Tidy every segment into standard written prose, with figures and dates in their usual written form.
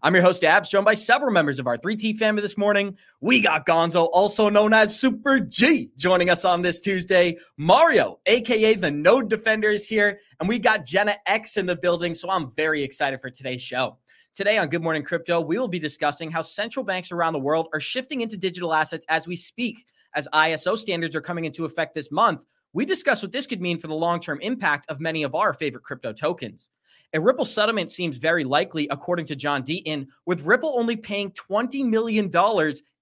I'm your host, Abs, joined by several members of our 3T family this morning. We got Gonzo, also known as Super G, joining us on this Tuesday. Mario, a.k.a. the Node Defender, is here. And we got Jenna X in the building, so I'm very excited for today's show. Today on Good Morning Crypto, we will be discussing how central banks around the world are shifting into digital assets as we speak. As ISO standards are coming into effect this month, we discuss what this could mean for the long-term impact of many of our favorite crypto tokens. A Ripple settlement seems very likely, according to John Deaton, with Ripple only paying $20 million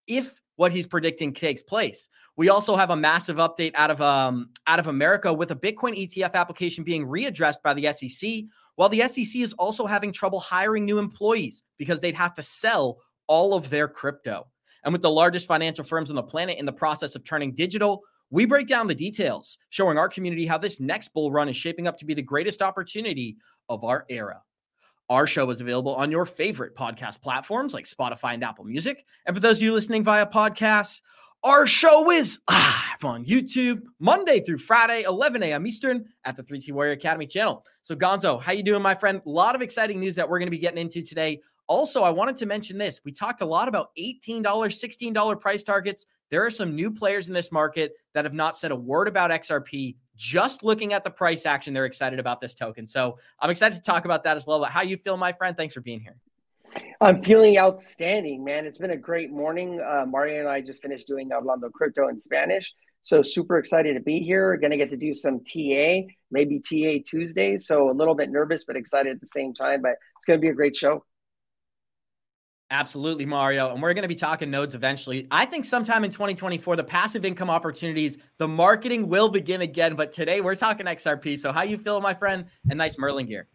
if what he's predicting takes place. We also have a massive update out of America with a Bitcoin ETF application being readdressed by the SEC, while the SEC is also having trouble hiring new employees because they'd have to sell all of their crypto. And with the largest financial firms on the planet in the process of turning digital, we break down the details, showing our community how this next bull run is shaping up to be the greatest opportunity of our era. Our show is available on your favorite podcast platforms like Spotify and Apple Music. And for those of you listening via podcasts, our show is live on YouTube Monday through Friday, 11 a.m. Eastern at the 3T Warrior Academy channel. So Gonzo, how you doing, my friend? A lot of exciting news that we're going to be getting into today. Also, I wanted to mention this. We talked a lot about $18, $16 price targets. There are some new players in this market that have not said a word about XRP. Just looking at the price action, they're excited about this token. So I'm excited to talk about that as well. But how you feel, my friend? Thanks for being here. I'm feeling outstanding, man. It's been a great morning. Mario and I just finished doing Hablando Crypto in Spanish. So super excited to be here. We're going to get to do some TA, maybe TA Tuesday. So a little bit nervous, but excited at the same time. But it's going to be a great show. Absolutely, Mario. And we're going to be talking nodes eventually. I think sometime in 2024, the passive income opportunities, the marketing will begin again. But today we're talking XRP. So how you feeling, my friend? And nice Merlin gear.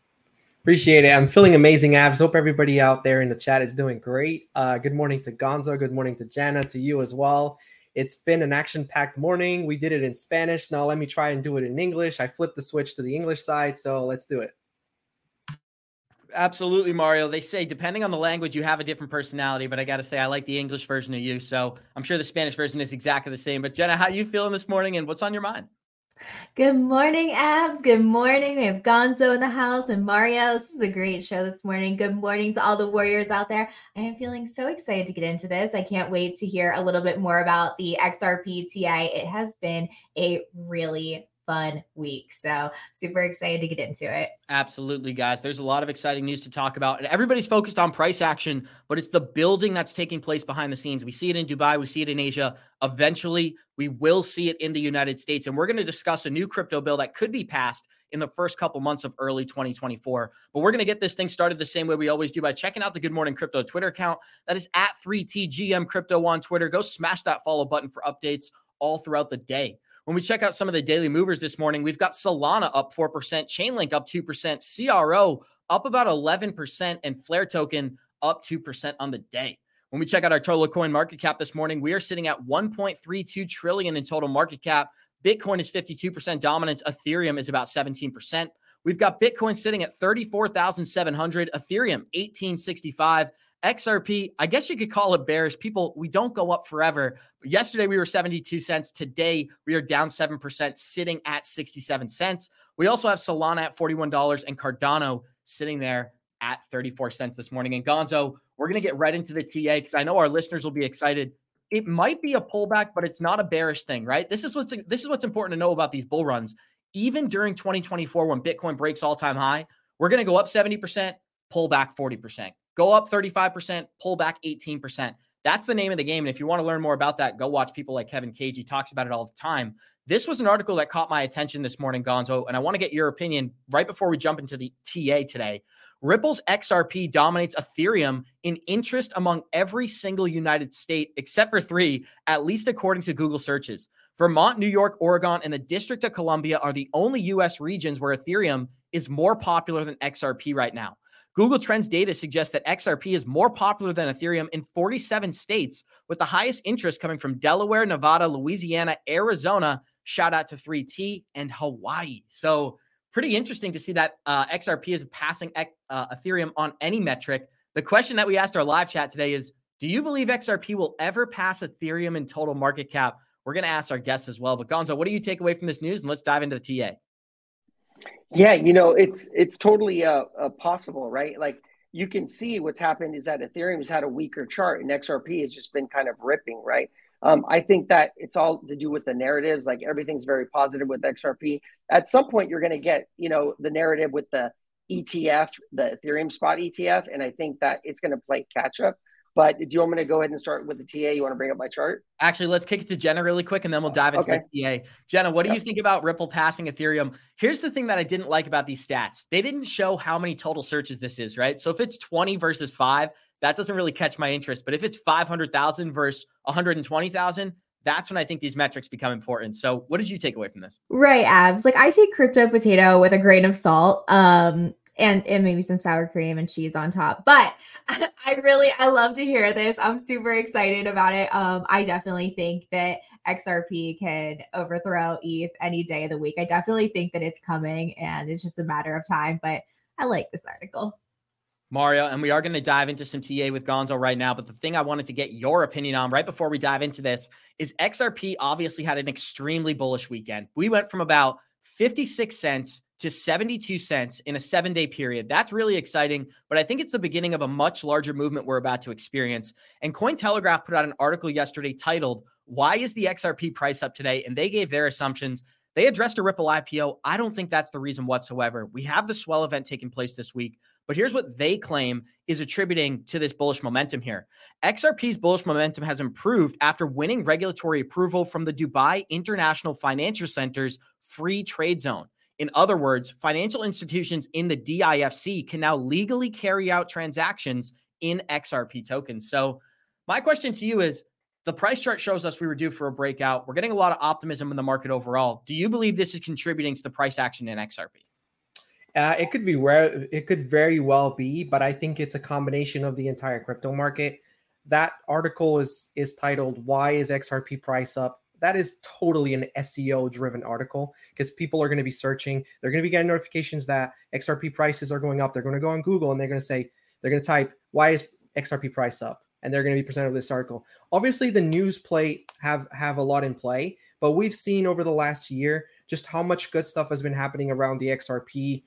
Appreciate it. I'm feeling amazing, Abs. Hope everybody out there in the chat is doing great. Good morning to Gonzo. Good morning to Jana, to you as well. It's been an action-packed morning. We did it in Spanish. Now let me try and do it in English. I flipped the switch to the English side, so let's do it. Absolutely, Mario. They say, depending on the language, you have a different personality, but I got to say, I like the English version of you, so I'm sure the Spanish version is exactly the same. But Jenna, how you feeling this morning, and what's on your mind? Good morning, Abs. Good morning. We have Gonzo in the house and Mario. This is a great show this morning. Good morning to all the warriors out there. I am feeling so excited to get into this. I can't wait to hear a little bit more about the XRPTI. It has been a really fun week. So super excited to get into it. Absolutely, guys. There's a lot of exciting news to talk about. And everybody's focused on price action, but it's the building that's taking place behind the scenes. We see it in Dubai. We see it in Asia. Eventually, we will see it in the United States. And we're going to discuss a new crypto bill that could be passed in the first couple months of early 2024. But we're going to get this thing started the same way we always do by checking out the Good Morning Crypto Twitter account. That is at 3TGM Crypto on Twitter. Go smash that follow button for updates all throughout the day. When we check out some of the daily movers this morning, we've got Solana up 4%, Chainlink up 2%, CRO up about 11%, and Flare Token up 2% on the day. When we check out our total coin market cap this morning, we are sitting at $1.32 trillion in total market cap. Bitcoin is 52% dominance. Ethereum is about 17%. We've got Bitcoin sitting at 34,700, Ethereum 1865, XRP, I guess you could call it bearish. People, we don't go up forever. But yesterday, we were 72 cents. Today, we are down 7%, sitting at 67 cents. We also have Solana at $41 and Cardano sitting there at 34 cents this morning. And Gonzo, we're going to get right into the TA because I know our listeners will be excited. It might be a pullback, but it's not a bearish thing, right? This is what's important to know about these bull runs. Even during 2024, when Bitcoin breaks all-time high, we're going to go up 70%, pull back 40%. Go up 35%, pull back 18%. That's the name of the game. And if you want to learn more about that, go watch people like Kevin Cage. He talks about it all the time. This was an article that caught my attention this morning, Gonzo, and I want to get your opinion right before we jump into the TA today. Ripple's XRP dominates Ethereum in interest among every single United state, except for three, at least according to Google searches. Vermont, New York, Oregon, and the District of Columbia are the only U.S. regions where Ethereum is more popular than XRP right now. Google Trends data suggests that XRP is more popular than Ethereum in 47 states, with the highest interest coming from Delaware, Nevada, Louisiana, Arizona, shout out to 3T, and Hawaii. So pretty interesting to see that XRP is passing Ethereum on any metric. The question that we asked our live chat today is, do you believe XRP will ever pass Ethereum in total market cap? We're going to ask our guests as well. But Gonzo, what do you take away from this news? And let's dive into the TA. Yeah, you know, it's totally possible, right? Like, you can see what's happened is that Ethereum has had a weaker chart and XRP has just been kind of ripping, right? I think that it's all to do with the narratives. Like, everything's very positive with XRP. At some point, you're going to get, you know, the narrative with the ETF, the Ethereum spot ETF. And I think that it's going to play catch up. But do you want me to go ahead and start with the TA? You want to bring up my chart? Actually, let's kick it to Jenna really quick, and then we'll dive into the TA. Jenna, what do you think about Ripple passing Ethereum? Here's the thing that I didn't like about these stats. They didn't show how many total searches this is, right? So if it's 20 versus 5, that doesn't really catch my interest. But if it's 500,000 versus 120,000, that's when I think these metrics become important. So what did you take away from this? Right, Abs. Like, I take crypto potato with a grain of salt. And maybe some sour cream and cheese on top. But I love to hear this. I'm super excited about it. I definitely think that XRP can overthrow ETH any day of the week. I definitely think that it's coming and it's just a matter of time. But I like this article. Mario, and we are going to dive into some TA with Gonzo right now. But the thing I wanted to get your opinion on right before we dive into this is XRP obviously had an extremely bullish weekend. We went from about 56 cents to 72 cents in a 7-day period. That's really exciting, but I think it's the beginning of a much larger movement we're about to experience. And Cointelegraph put out an article yesterday titled, "Why is the XRP price up today?" And they gave their assumptions. They addressed a Ripple IPO. I don't think that's the reason whatsoever. We have the Swell event taking place this week, but here's what they claim is attributing to this bullish momentum here. XRP's bullish momentum has improved after winning regulatory approval from the Dubai International Financial Center's free trade zone. In other words, financial institutions in the DIFC can now legally carry out transactions in XRP tokens. So my question to you is, the price chart shows us we were due for a breakout. We're getting a lot of optimism in the market overall. Do you believe this is contributing to the price action in XRP? It could be rare. It could very well be, but I think it's a combination of the entire crypto market. That article is titled, "Why is XRP price up?" That is totally an SEO-driven article because people are going to be searching. They're going to be getting notifications that XRP prices are going up. They're going to go on Google and they're going to type, "Why is XRP price up?" And they're going to be presented with this article. Obviously, the news play have a lot in play, but we've seen over the last year just how much good stuff has been happening around the XRP,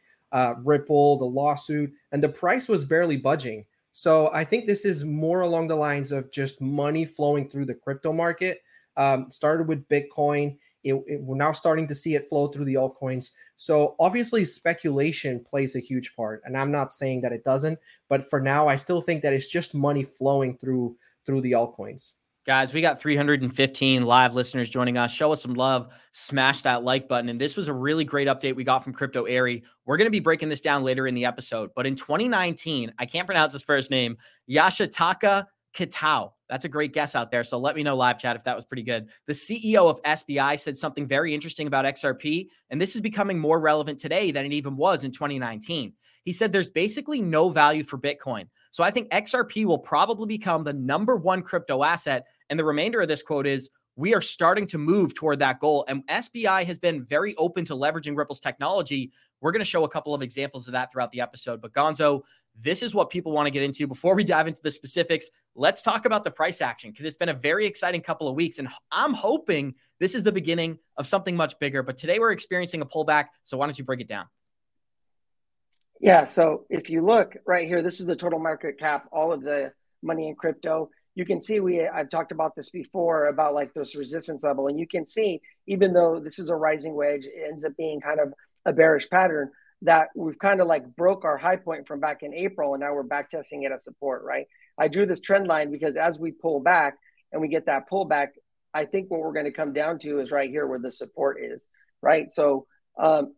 Ripple, the lawsuit, and the price was barely budging. So I think this is more along the lines of just money flowing through the crypto market. Started with Bitcoin. We're now starting to see it flow through the altcoins. So obviously speculation plays a huge part, and I'm not saying that it doesn't, but for now, I still think that it's just money flowing through the altcoins. Guys, we got 315 live listeners joining us. Show us some love. Smash that like button. And this was a really great update we got from Crypto Airy. We're going to be breaking this down later in the episode, but in 2019, I can't pronounce his first name, Yashitaka Kitao. That's a great guess out there. So let me know, live chat, if that was pretty good. The CEO of SBI said something very interesting about XRP, and this is becoming more relevant today than it even was in 2019. He said there's basically no value for Bitcoin. So I think XRP will probably become the #1 crypto asset. And the remainder of this quote is, we are starting to move toward that goal. And SBI has been very open to leveraging Ripple's technology. We're going to show a couple of examples of that throughout the episode. But Gonzo, this is what people want to get into. Before we dive into the specifics, let's talk about the price action, because it's been a very exciting couple of weeks. And I'm hoping this is the beginning of something much bigger. But today we're experiencing a pullback. So why don't you break it down? Yeah. So if you look right here, this is the total market cap, all of the money in crypto. You can see I've talked about this before about like this resistance level. And you can see, even though this is a rising wedge, it ends up being kind of a bearish pattern, that we've kind of like broke our high point from back in April, and now we're back testing it at support, right? I drew this trend line because as we pull back and we get that pullback, I think what we're going to come down to is right here where the support is, right? So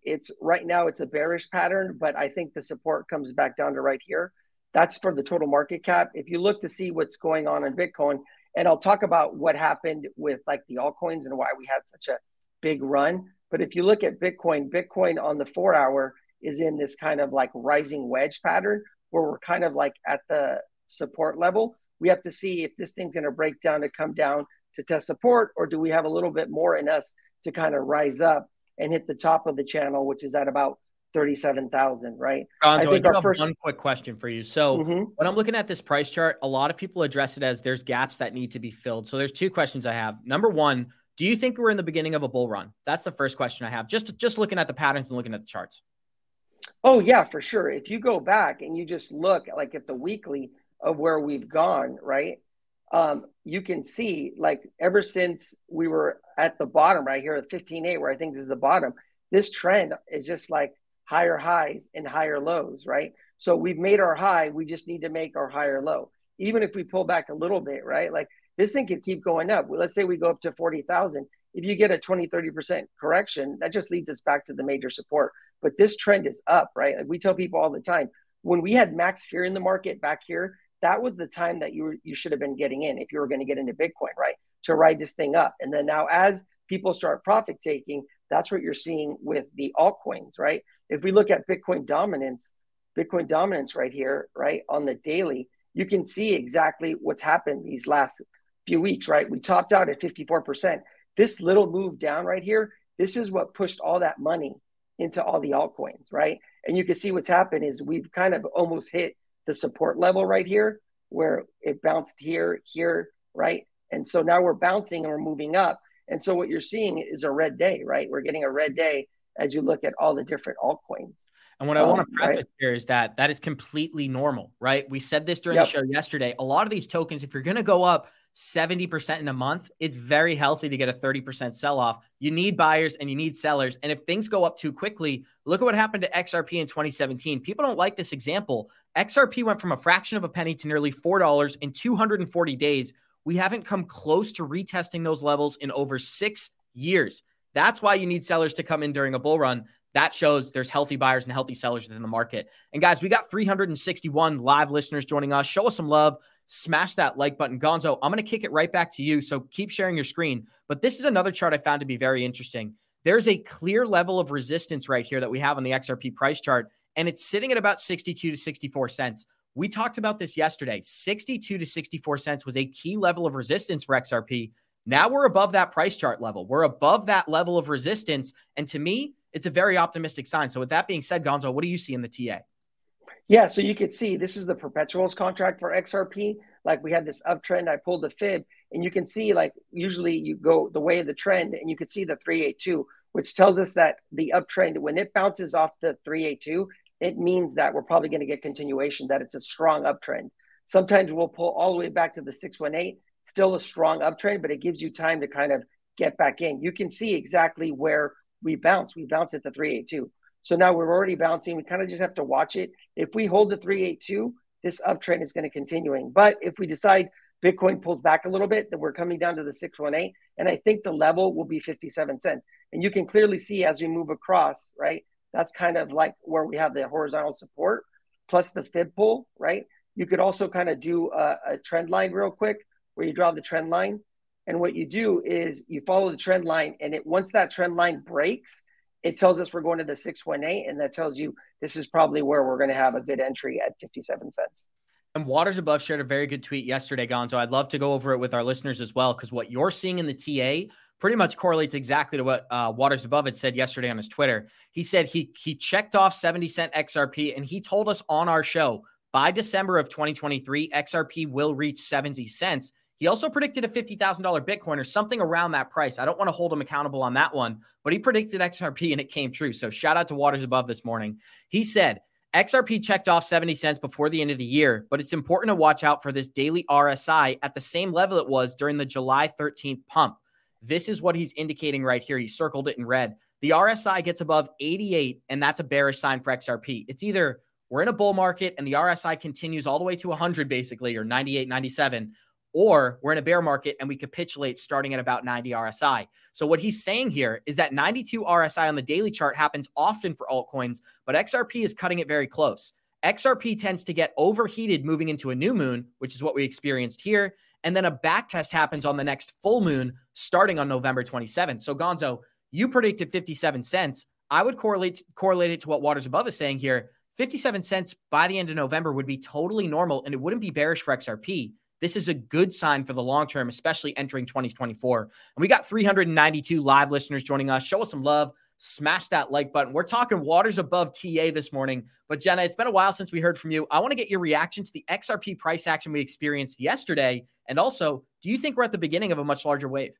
it's right now it's a bearish pattern, but I think the support comes back down to right here. That's for the total market cap. If you look to see what's going on in Bitcoin, and I'll talk about what happened with like the altcoins and why we had such a big run. But if you look at Bitcoin on the 4-hour is in this kind of like rising wedge pattern where we're kind of like at the support level. We have to see if this thing's going to break down to come down to test support, or do we have a little bit more in us to kind of rise up and hit the top of the channel, which is at about 37,000, right? Gonzo, I have one quick question for you. So when I'm looking at this price chart, a lot of people address it as there's gaps that need to be filled. So there's two questions I have. Number one, do you think we're in the beginning of a bull run? That's the first question I have, just looking at the patterns and looking at the charts. Oh, yeah, for sure. If you go back and you just look like at the weekly of where we've gone, right? You can see like ever since we were at the bottom right here at 15.8, where I think this is the bottom, this trend is just like higher highs and higher lows, right? So we've made our high. We just need to make our higher low. Even if we pull back a little bit, right? Like this thing could keep going up. Let's say we go up to 40,000. If you get a 20, 30% correction, that just leads us back to the major support. But this trend is up, right? Like we tell people all the time, when we had max fear in the market back here, that was the time that you should have been getting in if you were going to get into Bitcoin, right? To ride this thing up. And then now as people start profit taking, that's what you're seeing with the altcoins, right? If we look at Bitcoin dominance right here, right, on the daily, you can see exactly what's happened these last few weeks, right? We topped out at 54%. This little move down right here, this is what pushed all that money into all the altcoins, right? And you can see what's happened is we've kind of almost hit the support level right here, where it bounced here, right? And so now we're bouncing and we're moving up. And so what you're seeing is a red day, right? We're getting a red day as you look at all the different altcoins. And what I want to preface here is that is completely normal, right? We said this during the show yesterday. A lot of these tokens, if you're going to go up 70% in a month, it's very healthy to get a 30% sell-off. You need buyers and you need sellers. And if things go up too quickly, look at what happened to XRP in 2017. People don't like this example. XRP went from a fraction of a penny to nearly $4 in 240 days. We haven't come close to retesting those levels in over 6 years. That's why you need sellers to come in during a bull run. That shows there's healthy buyers and healthy sellers within the market. And guys, we got 361 live listeners joining us. Show us some love. Smash that like button. Gonzo, I'm going to kick it right back to you. So keep sharing your screen. But this is another chart I found to be very interesting. There's a clear level of resistance right here that we have on the XRP price chart. And it's sitting at about 62 to 64 cents. We talked about this yesterday. 62 to 64 cents was a key level of resistance for XRP. Now we're above that price chart level. We're above that level of resistance. And to me, it's a very optimistic sign. So with that being said, Gonzo, what do you see in the TA? Yeah, so you could see this is the perpetuals contract for XRP. Like we had this uptrend, I pulled the fib, and you can see like usually you go the way of the trend, and you could see the 382, which tells us that the uptrend, when it bounces off the 382, it means that we're probably going to get continuation, that it's a strong uptrend. Sometimes we'll pull all the way back to the 618, still a strong uptrend, but it gives you time to kind of get back in. You can see exactly where we bounce. We bounce at the 382. So now we're already bouncing. We kind of just have to watch it. If we hold the 382, this uptrend is going to continue. But if we decide Bitcoin pulls back a little bit, then we're coming down to the 618. And I think the level will be 57 cents. And you can clearly see as we move across, right? That's kind of like where we have the horizontal support plus the fib pull, right? You could also kind of do a trend line real quick where you draw the trend line. And what you do is you follow the trend line. And once that trend line breaks, it tells us we're going to the 618, and that tells you this is probably where we're going to have a good entry at 57 cents. And Waters Above shared a very good tweet yesterday, Gonzo. I'd love to go over it with our listeners as well, because what you're seeing in the TA pretty much correlates exactly to what Waters Above had said yesterday on his Twitter. He said he checked off 70 cent XRP, and he told us on our show, by December of 2023, XRP will reach 70 cents. He also predicted a $50,000 Bitcoin or something around that price. I don't want to hold him accountable on that one, but he predicted XRP and it came true. So shout out to Waters Above this morning. He said, XRP checked off 70 cents before the end of the year, but it's important to watch out for this daily RSI at the same level it was during the July 13th pump. This is what he's indicating right here. He circled it in red. The RSI gets above 88, and that's a bearish sign for XRP. It's either we're in a bull market and the RSI continues all the way to 100 basically, or 98, 97, or we're in a bear market and we capitulate starting at about 90 RSI. So what he's saying here is that 92 RSI on the daily chart happens often for altcoins, but XRP is cutting it very close. XRP tends to get overheated moving into a new moon, which is what we experienced here. And then a back test happens on the next full moon starting on November 27th. So Gonzo, you predicted 57 cents. I would correlate it to what Waters Above is saying here. 57 cents by the end of November would be totally normal and it wouldn't be bearish for XRP. This is a good sign for the long term, especially entering 2024. And we got 392 live listeners joining us. Show us some love. smash that like button. We're talking Waters Above TA this morning. But Jenna, it's been a while since we heard from you. I want to get your reaction to the XRP price action we experienced yesterday. And also, do you think we're at the beginning of a much larger wave?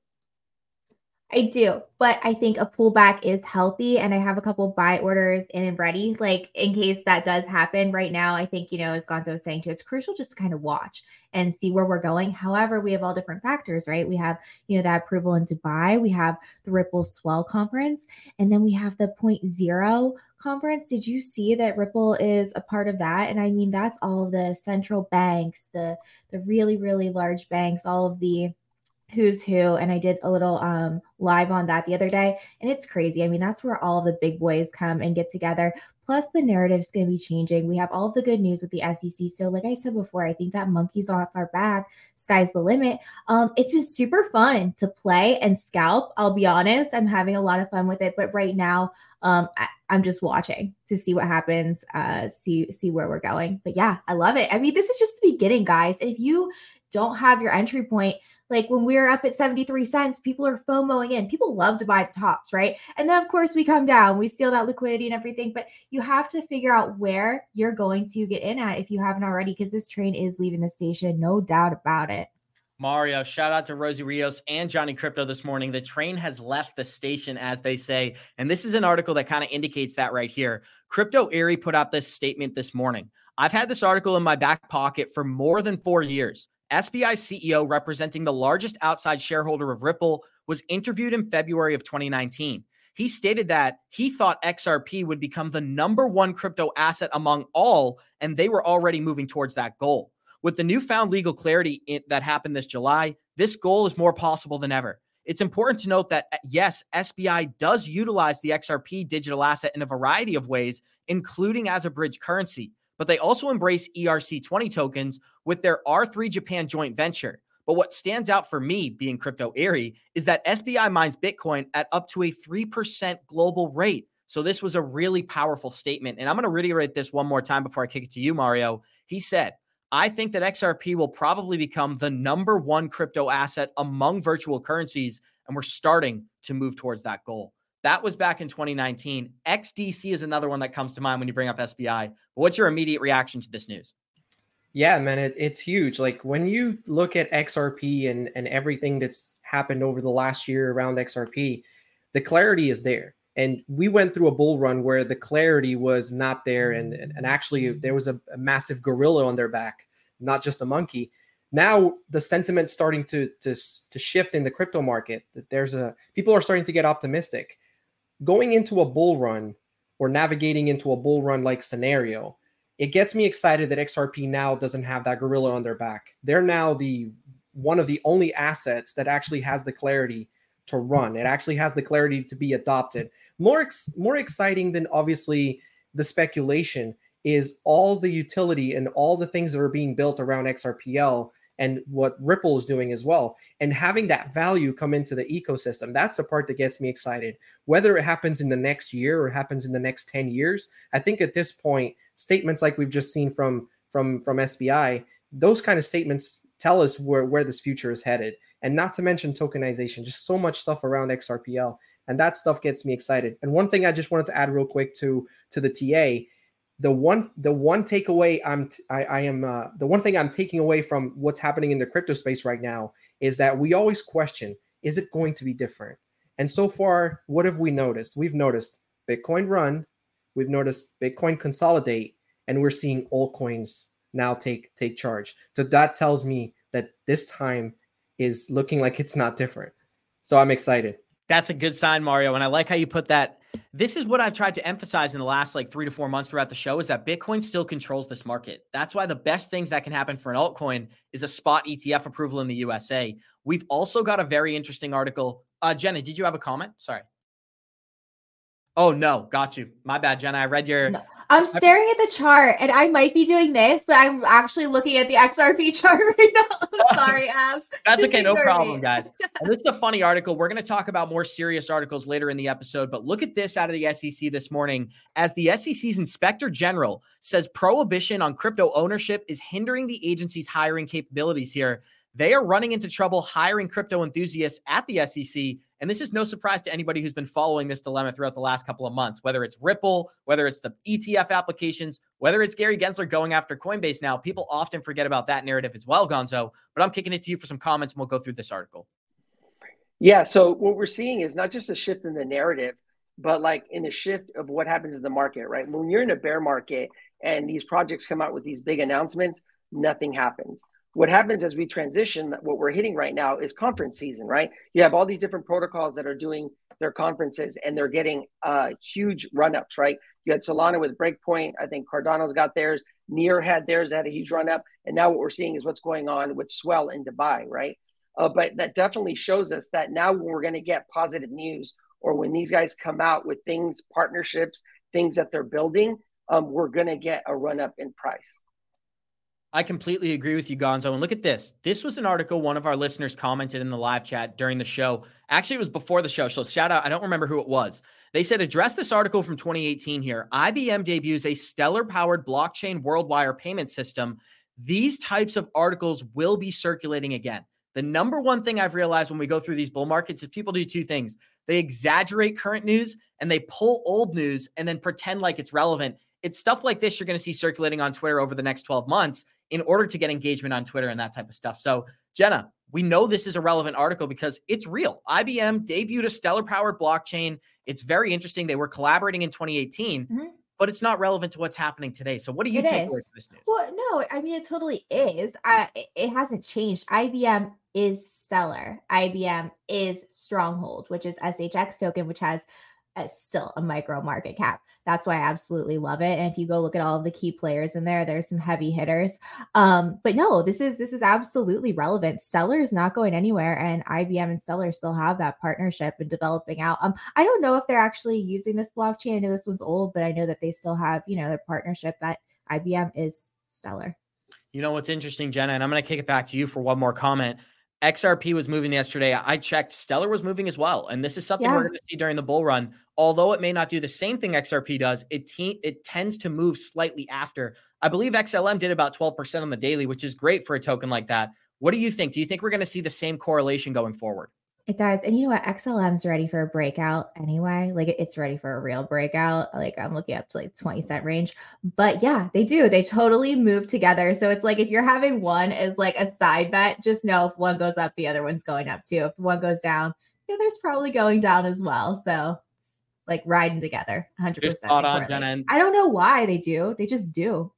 I do, but I think a pullback is healthy, and I have a couple buy orders in and ready, like in case that does happen. Right now, I think, you know, as Gonzo was saying too, it's crucial just to kind of watch and see where we're going. However, we have all different factors, right? We have, you know, that approval in Dubai, we have the Ripple Swell conference, and then we have the 0.0 conference. Did you see that Ripple is a part of that? And I mean, that's all of the central banks, the really, really large banks, all of the who's who. And I did a little live on that the other day, and it's crazy. I mean, that's where all the big boys come and get together. Plus the narrative's going to be changing. We have all the good news with the SEC. So like I said before, I think that monkey's off our back. Sky's the limit. It's just super fun to play and scalp. I'll be honest, I'm having a lot of fun with it. But right now, I'm just watching to see what happens, see where we're going. But yeah, I love it. I mean, this is just the beginning, guys. And if you don't have your entry point, like when we were up at 73 cents, people are FOMOing in. People love to buy the tops, right? And then, of course, we come down. We steal that liquidity and everything. But you have to figure out where you're going to get in at if you haven't already, because this train is leaving the station. No doubt about it. Mario, shout out to Rosie Rios and Johnny Crypto this morning. The train has left the station, as they say. And this is an article that kind of indicates that right here. Crypto Airy put out this statement this morning. I've had this article in my back pocket for more than 4 years. SBI CEO, representing the largest outside shareholder of Ripple, was interviewed in February of 2019. He stated that he thought XRP would become the number one crypto asset among all, and they were already moving towards that goal. With the newfound legal clarity that happened this July, this goal is more possible than ever. It's important to note that, yes, SBI does utilize the XRP digital asset in a variety of ways, including as a bridge currency. But they also embrace ERC20 tokens with their R3 Japan joint venture. But what stands out for me, being crypto airy, is that SBI mines Bitcoin at up to a 3% global rate. So this was a really powerful statement. And I'm going to reiterate this one more time before I kick it to you, Mario. He said, I think that XRP will probably become the number one crypto asset among virtual currencies, and we're starting to move towards that goal. That was back in 2019. XDC is another one that comes to mind when you bring up SBI. But what's your immediate reaction to this news? Yeah, man, it's huge. Like when you look at XRP and everything that's happened over the last year around XRP, the clarity is there. And we went through a bull run where the clarity was not there. And actually there was a massive gorilla on their back, not just a monkey. Now the sentiment's starting to shift in the crypto market. That people are starting to get optimistic. Going into a bull run or navigating into a bull run like scenario, it gets me excited that XRP now doesn't have that gorilla on their back. They're now one of the only assets that actually has the clarity to run. It actually has the clarity to be adopted. More exciting than obviously the speculation is all the utility and all the things that are being built around XRPL and what Ripple is doing as well, and having that value come into the ecosystem. That's the part that gets me excited. Whether it happens in the next year or happens in the next 10 years, I think at this point, statements like we've just seen from SBI, those kind of statements tell us where this future is headed. And not to mention tokenization, just so much stuff around XRPL. And that stuff gets me excited. And one thing I just wanted to add real quick to the TA, the one thing I'm taking away from what's happening in the crypto space right now is that we always question, is it going to be different? And so far, what have we noticed? We've noticed Bitcoin run, we've noticed Bitcoin consolidate, and we're seeing altcoins now take charge. So that tells me that this time is looking like it's not different. So I'm excited. That's a good sign, Mario. And I like how you put that. This is what I've tried to emphasize in the last 3 to 4 months throughout the show, is that Bitcoin still controls this market. That's why the best things that can happen for an altcoin is a spot ETF approval in the USA. We've also got a very interesting article. Jenna, did you have a comment? Sorry. Oh, no. Got you. My bad, Jenna. I read your... No. I'm staring at the chart, and I might be doing this, but I'm actually looking at the XRP chart right now. Sorry, Abs. That's okay. No problem, guys. And this is a funny article. We're going to talk about more serious articles later in the episode, but look at this out of the SEC this morning. As the SEC's Inspector General says, prohibition on crypto ownership is hindering the agency's hiring capabilities here. They are running into trouble hiring crypto enthusiasts at the SEC And this is no surprise to anybody who's been following this dilemma throughout the last couple of months, whether it's Ripple, whether it's the ETF applications, whether it's Gary Gensler going after Coinbase now. People often forget about that narrative as well, Gonzo. But I'm kicking it to you for some comments, and we'll go through this article. Yeah, so what we're seeing is not just a shift in the narrative, but like in a shift of what happens in the market, right? When you're in a bear market and these projects come out with these big announcements, nothing happens. What happens as we transition, what we're hitting right now is conference season, right? You have all these different protocols that are doing their conferences and they're getting huge run-ups, right? You had Solana with Breakpoint. I think Cardano's got theirs. Near had theirs, that had a huge run-up. And now what we're seeing is what's going on with Swell in Dubai, right? But that definitely shows us that now when we're going to get positive news or when these guys come out with things, partnerships, things that they're building, we're going to get a run-up in price. I completely agree with you, Gonzo. And look at this. This was an article one of our listeners commented in the live chat during the show. Actually, it was before the show. So shout out. I don't remember who it was. They said, address this article from 2018 here. IBM debuts a Stellar-powered blockchain worldwide payment system. These types of articles will be circulating again. The number one thing I've realized when we go through these bull markets is people do two things. They exaggerate current news and they pull old news and then pretend like it's relevant. It's stuff like this you're going to see circulating on Twitter over the next 12 months in order to get engagement on Twitter and that type of stuff. So, Jenna, we know this is a relevant article because it's real. IBM debuted a Stellar-powered blockchain. It's very interesting. They were collaborating in 2018, but it's not relevant to what's happening today. So what do you take away from this news? Well, no, I mean, it totally is. It hasn't changed. IBM is Stellar. IBM is Stronghold, which is SHX token, which has still a micro market cap. That's why I absolutely love it. And if you go look at all of the key players in there, there's some heavy hitters. But no, this is absolutely relevant. Stellar is not going anywhere, and IBM and Stellar still have that partnership and developing out. I don't know if they're actually using this blockchain. I know this one's old, but I know that they still have, you know, their partnership that IBM is Stellar. You know what's interesting, Jenna, and I'm going to kick it back to you for one more comment. XRP was moving yesterday. I checked. Stellar was moving as well. And this is something we're going to see during the bull run. Although it may not do the same thing XRP does, it tends to move slightly after. I believe XLM did about 12% on the daily, which is great for a token like that. What do you think? Do you think we're going to see the same correlation going forward? It does. And you know what? XLM's ready for a breakout anyway. Like it's ready for a real breakout. Like I'm looking up to like 20-cent range. But yeah, they do. They totally move together. So it's like if you're having one as like a side bet, just know if one goes up, the other one's going up too. If one goes down, the other's probably going down as well. So it's like riding together 100%. Just spot on, Jenna. I don't know why they do. They just do.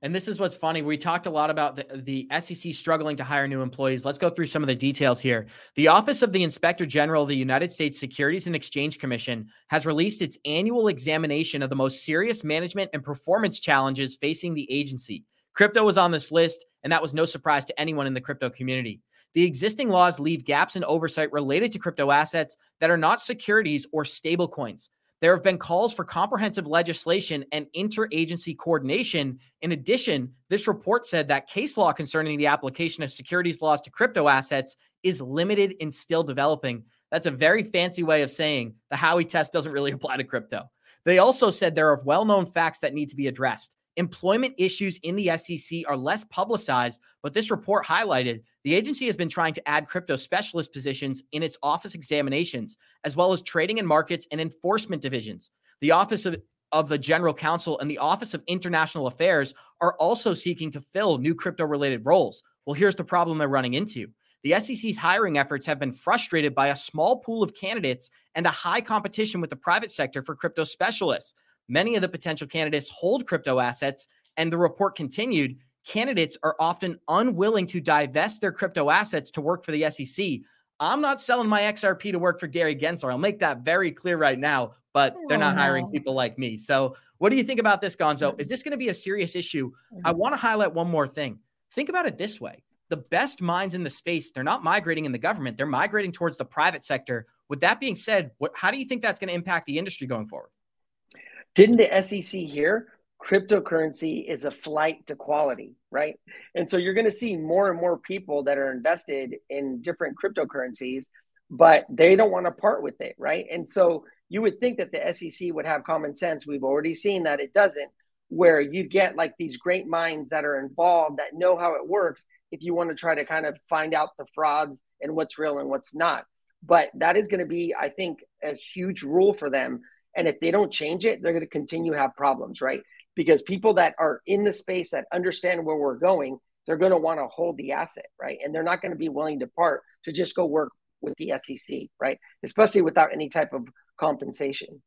And this is what's funny. We talked a lot about the SEC struggling to hire new employees. Let's go through some of the details here. The Office of the Inspector General of the United States Securities and Exchange Commission has released its annual examination of the most serious management and performance challenges facing the agency. Crypto was on this list, and that was no surprise to anyone in the crypto community. The existing laws leave gaps in oversight related to crypto assets that are not securities or stablecoins. There have been calls for comprehensive legislation and interagency coordination. In addition, this report said that case law concerning the application of securities laws to crypto assets is limited and still developing. That's a very fancy way of saying the Howey test doesn't really apply to crypto. They also said there are well-known facts that need to be addressed. Employment issues in the SEC are less publicized, but this report highlighted the agency has been trying to add crypto specialist positions in its office examinations, as well as trading and markets and enforcement divisions. The Office of the General Counsel and the Office of International Affairs are also seeking to fill new crypto-related roles. Well, here's the problem they're running into. The SEC's hiring efforts have been frustrated by a small pool of candidates and a high competition with the private sector for crypto specialists. Many of the potential candidates hold crypto assets, and the report continued, candidates are often unwilling to divest their crypto assets to work for the SEC. I'm not selling my XRP to work for Gary Gensler. I'll make that very clear right now, but they're not hiring people like me. So what do you think about this, Gonzo? Is this going to be a serious issue? I want to highlight one more thing. Think about it this way. The best minds in the space, they're not migrating in the government. They're migrating towards the private sector. With that being said, how do you think that's going to impact the industry going forward? Didn't the SEC hear cryptocurrency is a flight to quality, right? And so you're going to see more and more people that are invested in different cryptocurrencies, but they don't want to part with it, right? And so you would think that the SEC would have common sense. We've already seen that it doesn't, where you get like these great minds that are involved that know how it works if you want to try to kind of find out the frauds and what's real and what's not. But that is going to be, I think, a huge rule for them. And if they don't change it, they're going to continue to have problems, right? Because people that are in the space that understand where we're going, they're going to want to hold the asset, right? And they're not going to be willing to part to just go work with the SEC, right? Especially without any type of compensation.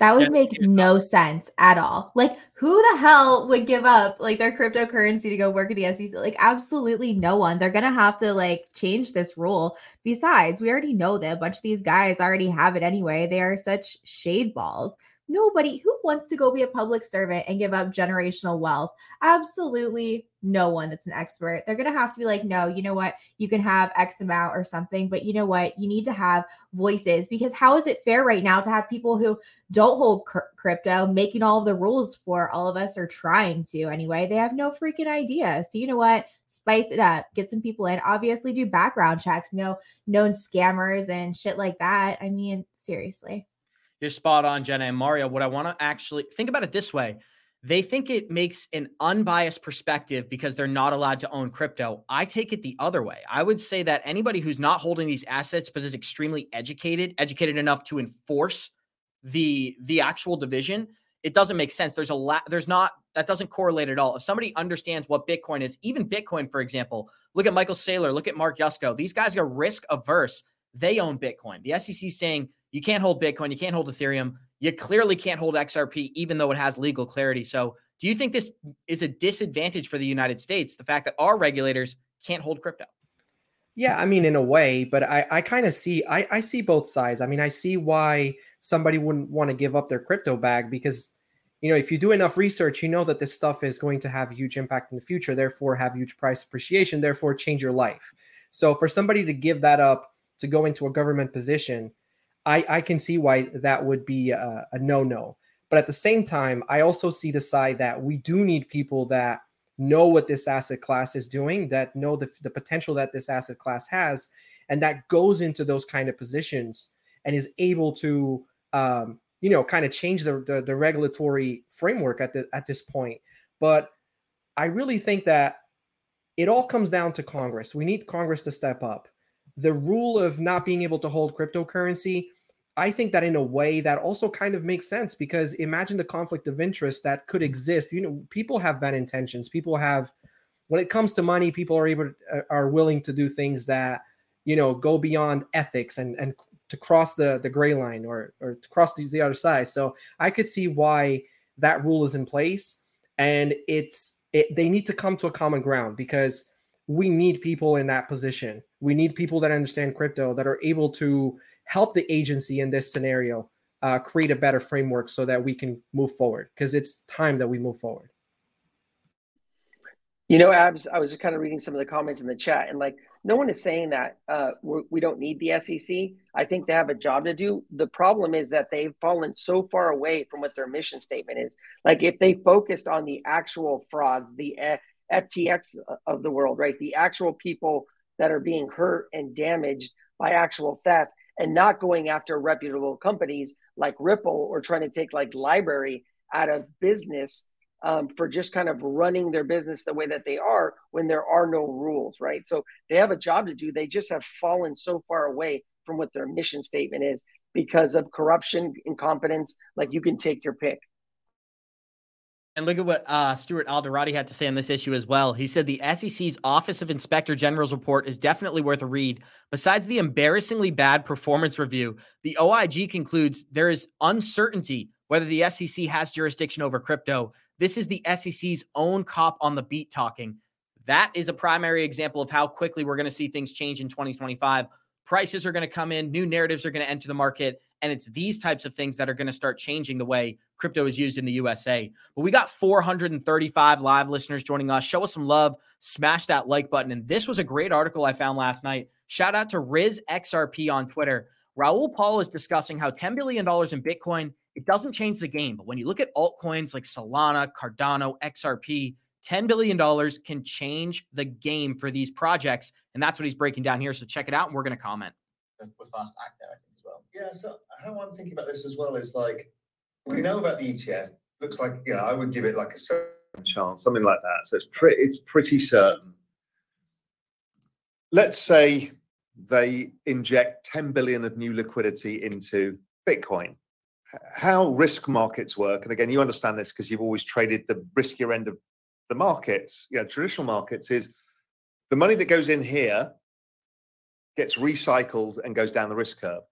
That would make no sense at all. Like, who the hell would give up like their cryptocurrency to go work at the SEC? Like, absolutely no one. They're going to have to like change this rule. Besides, we already know that a bunch of these guys already have it anyway. They are such shade balls. Nobody who wants to go be a public servant and give up generational wealth. Absolutely no one that's an expert. They're going to have to be like, no, you know what? You can have X amount or something, but you know what? You need to have voices, because how is it fair right now to have people who don't hold crypto making all of the rules for all of us, or trying to anyway? They have no freaking idea. So you know what? Spice it up, get some people in, obviously do background checks, no known scammers and shit like that. I mean, seriously. You're spot on, Jenna and Mario. What I want to actually think about it this way. They think it makes an unbiased perspective because they're not allowed to own crypto. I take it the other way. I would say that anybody who's not holding these assets but is extremely educated enough to enforce the actual division, it doesn't make sense. That doesn't correlate at all. If somebody understands what Bitcoin is, even Bitcoin, for example, look at Michael Saylor, look at Mark Yusko. These guys are risk averse. They own Bitcoin. The SEC is saying, you can't hold Bitcoin. You can't hold Ethereum. You clearly can't hold XRP, even though it has legal clarity. So do you think this is a disadvantage for the United States, the fact that our regulators can't hold crypto? Yeah, I mean, in a way, but I kind of see, I see both sides. I mean, I see why somebody wouldn't want to give up their crypto bag, because, you know, if you do enough research, you know that this stuff is going to have huge impact in the future, therefore have huge price appreciation, therefore change your life. So for somebody to give that up, to go into a government position, I can see why that would be a no-no. But at the same time, I also see the side that we do need people that know what this asset class is doing, that know the potential that this asset class has, and that goes into those kind of positions and is able to, you know, kind of change the regulatory framework at this point. But I really think that it all comes down to Congress. We need Congress to step up. The rule of not being able to hold cryptocurrency, I think that in a way that also kind of makes sense, because imagine the conflict of interest that could exist. You know, people have bad intentions. People have, when it comes to money, people are willing to do things that, you know, go beyond ethics and to cross the gray line or to cross the other side. So I could see why that rule is in place, and they need to come to a common ground, because we need people in that position. We need people that understand crypto, that are able to help the agency in this scenario create a better framework so that we can move forward, because it's time that we move forward. You know, Abs, I was just kind of reading some of the comments in the chat, and like, no one is saying that we don't need the SEC. I think they have a job to do. The problem is that they've fallen so far away from what their mission statement is. Like, if they focused on the actual frauds, the FTX of the world, right? The actual people that are being hurt and damaged by actual theft, and not going after reputable companies like Ripple, or trying to take like Library out of business for just kind of running their business the way that they are when there are no rules, right? So they have a job to do. They just have fallen so far away from what their mission statement is because of corruption, incompetence. Like, you can take your pick. And look at what Stuart Alderati had to say on this issue as well. He said the SEC's Office of Inspector General's report is definitely worth a read. Besides the embarrassingly bad performance review, the OIG concludes there is uncertainty whether the SEC has jurisdiction over crypto. This is the SEC's own cop on the beat talking. That is a primary example of how quickly we're going to see things change in 2025. Prices are going to come in, new narratives are going to enter the market, and it's these types of things that are going to start changing the way crypto is used in the USA. But we got 435 live listeners joining us. Show us some love. Smash that like button. And this was a great article I found last night. Shout out to RizXRP on Twitter. Raul Paul is discussing how $10 billion in Bitcoin, it doesn't change the game. But when you look at altcoins like Solana, Cardano, XRP, $10 billion can change the game for these projects. And that's what he's breaking down here. So check it out, and we're going to comment. We're fast act there, I think, as well. Yeah, so how I'm thinking about this as well is, like, we know about the ETF. Looks like, you know, I would give it like a certain chance, something like that. So it's pretty certain. Let's say they inject 10 billion of new liquidity into Bitcoin. How risk markets work, and again, you understand this because you've always traded the riskier end of the markets, you know, traditional markets, is the money that goes in here gets recycled and goes down the risk curve.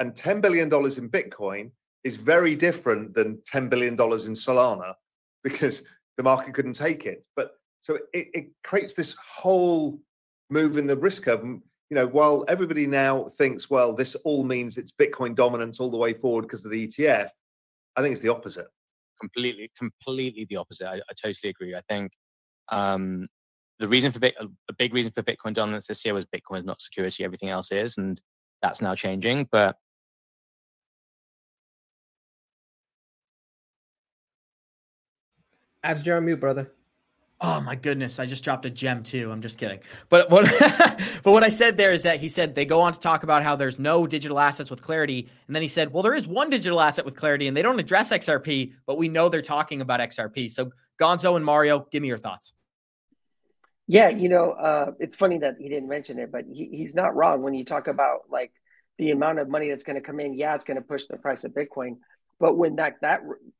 And $10 billion in Bitcoin is very different than $10 billion in Solana because the market couldn't take it. But so it creates this whole move in the risk curve. And, you know, while everybody now thinks, well, this all means it's Bitcoin dominance all the way forward because of the ETF, I think it's the opposite. Completely the opposite. I totally agree. I think the reason for a big reason for Bitcoin dominance this year was Bitcoin is not security, everything else is, and that's now changing. But Abs, you're on mute, brother. Oh my goodness, I just dropped a gem too. I'm just kidding. But what but what I said there is that he said they go on to talk about how there's no digital assets with clarity. And then he said, well, there is one digital asset with clarity and they don't address XRP, but we know they're talking about XRP. So Gonzo and Mario, give me your thoughts. Yeah, you know, it's funny that he didn't mention it, but he's not wrong when you talk about like the amount of money that's going to come in. Yeah, it's going to push the price of Bitcoin. But when that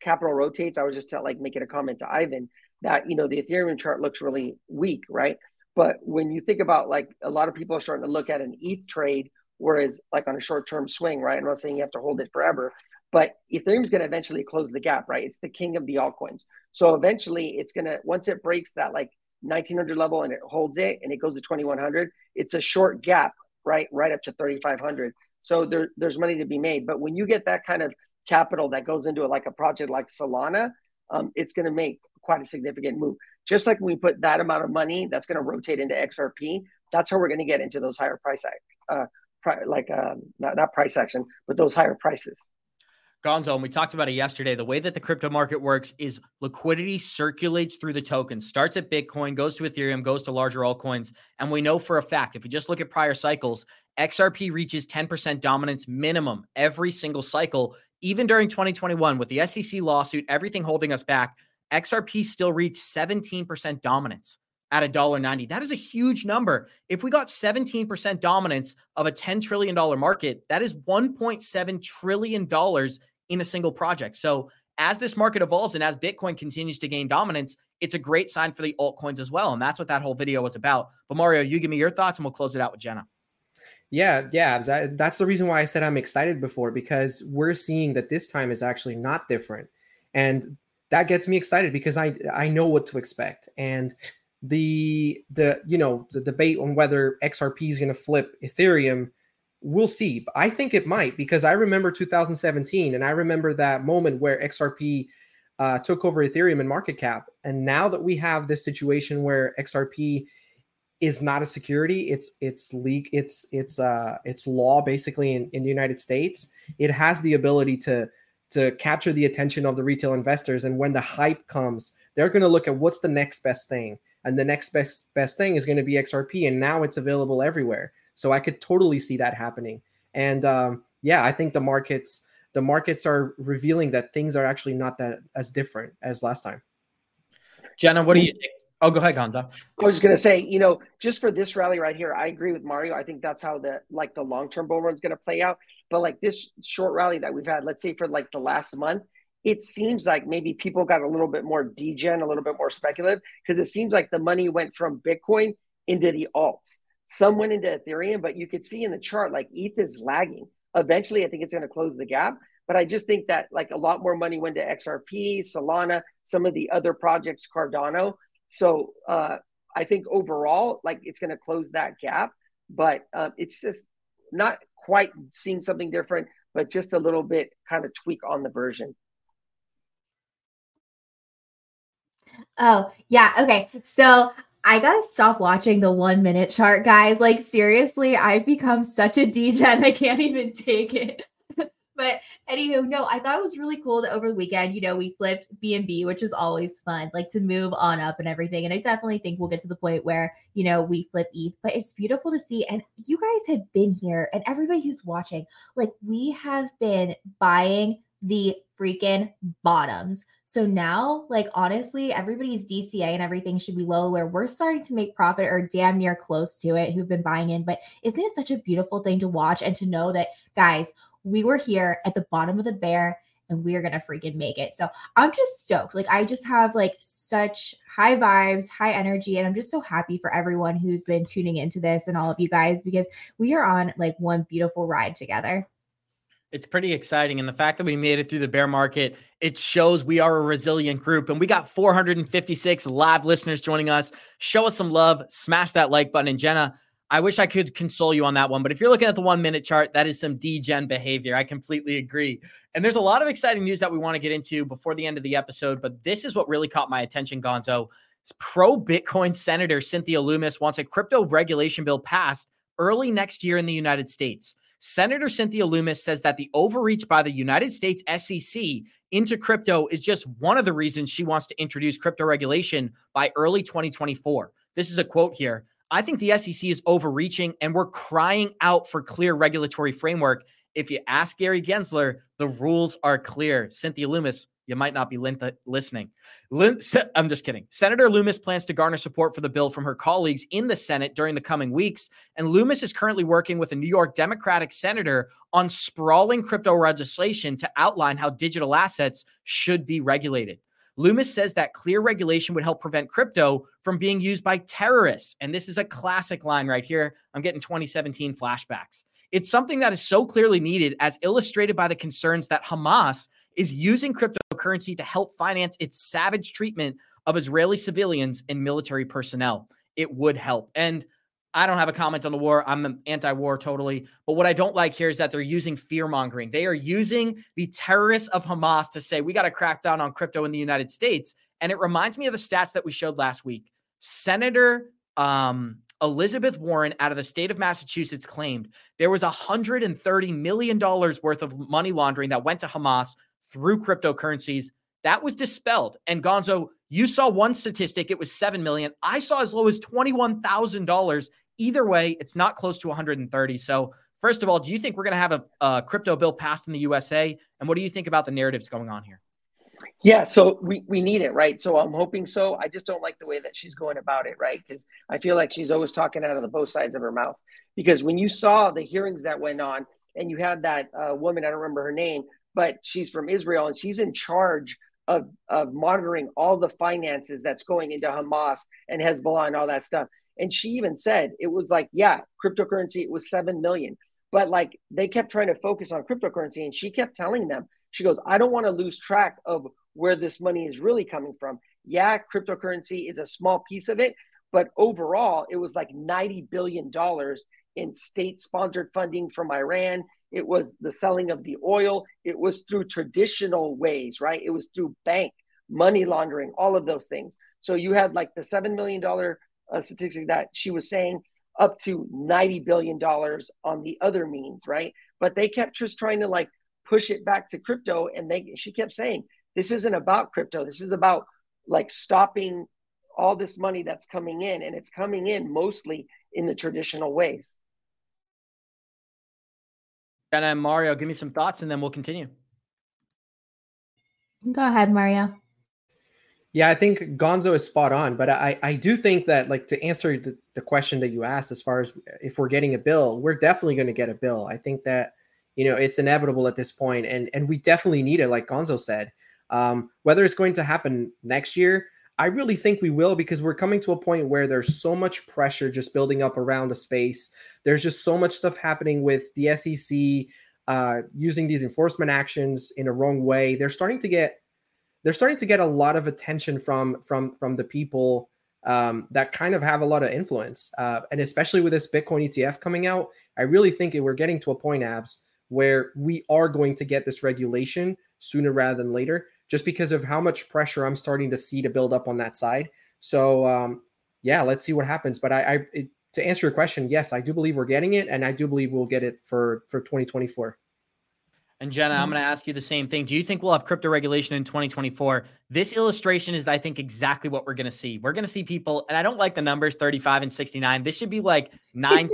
capital rotates, I was just making a comment to Ivan that, you know, the Ethereum chart looks really weak, right? But when you think about like a lot of people are starting to look at an ETH trade, whereas like on a short-term swing, right? I'm not saying you have to hold it forever, but Ethereum is going to eventually close the gap, right? It's the king of the altcoins. So eventually it's going to, once it breaks that like 1900 level and it holds it and it goes to 2100, it's a short gap, right up to 3500. So there's money to be made. But when you get that kind of capital that goes into it, like a project like Solana, it's going to make quite a significant move. Just like we put that amount of money that's going to rotate into XRP, that's how we're going to get into those higher price, not price action, but those higher prices. Gonzo, and we talked about it yesterday, the way that the crypto market works is liquidity circulates through the token, starts at Bitcoin, goes to Ethereum, goes to larger altcoins. And we know for a fact, if you just look at prior cycles, XRP reaches 10% dominance minimum every single cycle. Even during 2021, with the SEC lawsuit, everything holding us back, XRP still reached 17% dominance at $1.90. That is a huge number. If we got 17% dominance of a $10 trillion market, that is $1.7 trillion in a single project. So as this market evolves and as Bitcoin continues to gain dominance, it's a great sign for the altcoins as well. And that's what that whole video was about. But Mario, you give me your thoughts and we'll close it out with Jenna. Yeah, that's the reason why I said I'm excited before, because we're seeing that this time is actually not different. And that gets me excited because I know what to expect. And the debate on whether XRP is going to flip Ethereum, we'll see. But I think it might, because I remember 2017 and I remember that moment where XRP took over Ethereum in market cap. And now that we have this situation where XRP is not a security, it's law basically in the United States, it has the ability to capture the attention of the retail investors. And when the hype comes, they're going to look at what's the next best thing. And the next best thing is going to be XRP. And now it's available everywhere. So I could totally see that happening. And I think the markets are revealing that things are actually not that as different as last time. Jenna, what do you think? Oh, go ahead, Gonza. I was just going to say, you know, just for this rally right here, I agree with Mario. I think that's how the long-term bull run is going to play out. But like this short rally that we've had, let's say for like the last month, it seems like maybe people got a little bit more degen, a little bit more speculative, because it seems like the money went from Bitcoin into the alts. Some went into Ethereum, but you could see in the chart, like ETH is lagging. Eventually, I think it's going to close the gap. But I just think that like a lot more money went to XRP, Solana, some of the other projects, Cardano. So I think overall, like it's going to close that gap, but it's just not quite seeing something different, but just a little bit kind of tweak on the version. Oh, yeah. Okay. So I got to stop watching the 1 minute chart, guys. Like seriously, I've become such a degen. I can't even take it. But anywho, no, I thought it was really cool that over the weekend, you know, we flipped BNB, which is always fun, like to move on up and everything. And I definitely think we'll get to the point where, you know, we flip ETH, but it's beautiful to see. And you guys have been here and everybody who's watching, like we have been buying the freaking bottoms. So now, like, honestly, everybody's DCA and everything should be low where we're starting to make profit or damn near close to it who've been buying in. But isn't it such a beautiful thing to watch and to know that, guys, we were here at the bottom of the bear and we are going to freaking make it. So I'm just stoked. Like, I just have like such high vibes, high energy. And I'm just so happy for everyone who's been tuning into this and all of you guys, because we are on like one beautiful ride together. It's pretty exciting. And the fact that we made it through the bear market, it shows we are a resilient group. And we got 456 live listeners joining us. Show us some love. Smash that like button. And Jenna, I wish I could console you on that one, but if you're looking at the 1 minute chart, that is some degen behavior. I completely agree. And there's a lot of exciting news that we want to get into before the end of the episode, but this is what really caught my attention, Gonzo. Pro-Bitcoin Senator Cynthia Lummis wants a crypto regulation bill passed early next year in the United States. Senator Cynthia Lummis says that the overreach by the United States SEC into crypto is just one of the reasons she wants to introduce crypto regulation by early 2024. This is a quote here. I think the SEC is overreaching and we're crying out for clear regulatory framework. If you ask Gary Gensler, the rules are clear. Cynthia Lummis, you might not be listening. I'm just kidding. Senator Lummis plans to garner support for the bill from her colleagues in the Senate during the coming weeks. And Lummis is currently working with a New York Democratic senator on sprawling crypto legislation to outline how digital assets should be regulated. Lummis says that clear regulation would help prevent crypto from being used by terrorists. And this is a classic line right here. I'm getting 2017 flashbacks. It's something that is so clearly needed, as illustrated by the concerns that Hamas is using cryptocurrency to help finance its savage treatment of Israeli civilians and military personnel. It would help. And I don't have a comment on the war. I'm anti-war totally. But what I don't like here is that they're using fear-mongering. They are using the terrorists of Hamas to say, we got to crack down on crypto in the United States. And it reminds me of the stats that we showed last week. Senator Elizabeth Warren out of the state of Massachusetts claimed there was $130 million worth of money laundering that went to Hamas through cryptocurrencies. That was dispelled. And Gonzo, you saw one statistic. It was 7 million. I saw as low as $21,000. Either way, it's not close to 130. So first of all, do you think we're going to have a crypto bill passed in the USA? And what do you think about the narratives going on here? Yeah, so we need it, right? So I'm hoping so. I just don't like the way that she's going about it, right? Because I feel like she's always talking out of the both sides of her mouth. Because when you saw the hearings that went on and you had that woman, I don't remember her name, but she's from Israel and she's in charge of monitoring all the finances that's going into Hamas and Hezbollah and all that stuff. And she even said it was like, yeah, cryptocurrency, it was 7 million. But like they kept trying to focus on cryptocurrency and she kept telling them, she goes, I don't want to lose track of where this money is really coming from. Yeah, cryptocurrency is a small piece of it, but overall it was like $90 billion in state-sponsored funding from Iran. It was the selling of the oil. It was through traditional ways, right? It was through bank, money laundering, all of those things. So you had like the $7 million statistic that she was saying, up to $90 billion on the other means, right? But they kept just trying to like push it back to crypto. And she kept saying, this isn't about crypto. This is about like stopping all this money that's coming in. And it's coming in mostly in the traditional ways. Jenna and Mario, give me some thoughts and then we'll continue. Go ahead, Mario. Yeah, I think Gonzo is spot on, but I do think that, like, to answer the question that you asked, as far as if we're getting a bill, we're definitely going to get a bill. I think that, you know, it's inevitable at this point, and we definitely need it, like Gonzo said. Whether it's going to happen next year, I really think we will, because we're coming to a point where there's so much pressure just building up around the space. There's just so much stuff happening with the SEC using these enforcement actions in a wrong way. They're starting to get a lot of attention from the people that kind of have a lot of influence. And especially with this Bitcoin ETF coming out, I really think we're getting to a point, Abs, where we are going to get this regulation sooner rather than later, just because of how much pressure I'm starting to see to build up on that side. So yeah, let's see what happens. But to answer your question, yes, I do believe we're getting it, and I do believe we'll get it for 2024. And Jenna, I'm going to ask you the same thing. Do you think we'll have crypto regulation in 2024? This illustration is, I think, exactly what we're going to see. We're going to see people, and I don't like the numbers, 35 and 69. This should be like $9,000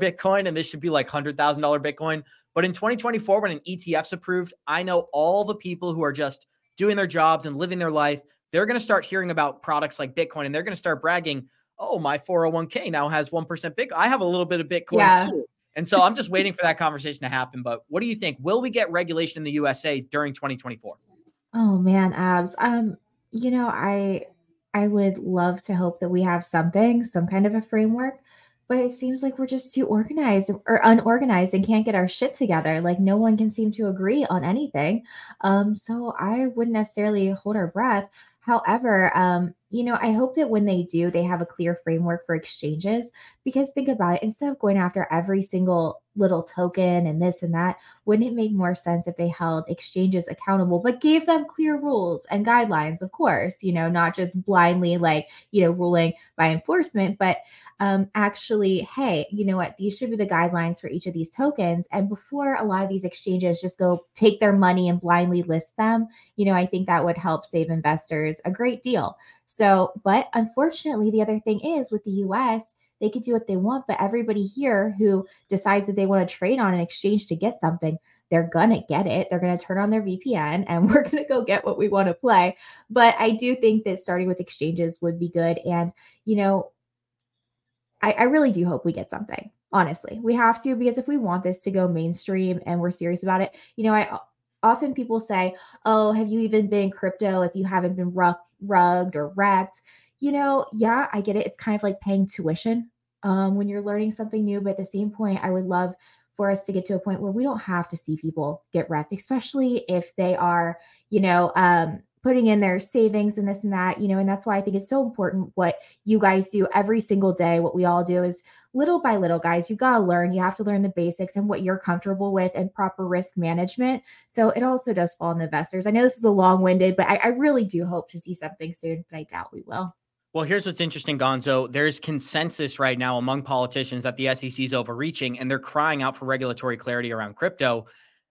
Bitcoin, and this should be like $100,000 Bitcoin. But in 2024, when an ETF's approved, I know all the people who are just doing their jobs and living their life, they're going to start hearing about products like Bitcoin, and they're going to start bragging, oh, my 401k now has 1% Bitcoin. I have a little bit of Bitcoin too. And so I'm just waiting for that conversation to happen. But what do you think? Will we get regulation in the USA during 2024? Oh, man, Abs. You know, I would love to hope that we have something, some kind of a framework. But it seems like we're just too organized or unorganized and can't get our shit together. Like no one can seem to agree on anything. So I wouldn't necessarily hold our breath. However, you know, I hope that when they do, they have a clear framework for exchanges, because think about it, instead of going after every single little token and this and that, wouldn't it make more sense if they held exchanges accountable, but gave them clear rules and guidelines, of course, you know, not just blindly like, you know, ruling by enforcement, but actually, hey, you know what, these should be the guidelines for each of these tokens. And before a lot of these exchanges just go take their money and blindly list them, you know, I think that would help save investors a great deal. So, but unfortunately, the other thing is with the US, they could do what they want, but everybody here who decides that they want to trade on an exchange to get something, they're going to get it. They're going to turn on their VPN and we're going to go get what we want to play. But I do think that starting with exchanges would be good. And, you know, I really do hope we get something. Honestly, we have to, because if we want this to go mainstream and we're serious about it, you know, I often people say, oh, have you even been crypto if you haven't been rugged or wrecked? You know, yeah, I get it. It's kind of like paying tuition when you're learning something new. But at the same point, I would love for us to get to a point where we don't have to see people get wrecked, especially if they are, you know, putting in their savings and this and that, you know, and that's why I think it's so important what you guys do every single day. What we all do is little by little, guys, you got to learn, you have to learn the basics and what you're comfortable with and proper risk management. So it also does fall on the investors. I know this is a long-winded, but I really do hope to see something soon, but I doubt we will. Well, here's what's interesting, Gonzo. There's consensus right now among politicians that the SEC is overreaching and they're crying out for regulatory clarity around crypto.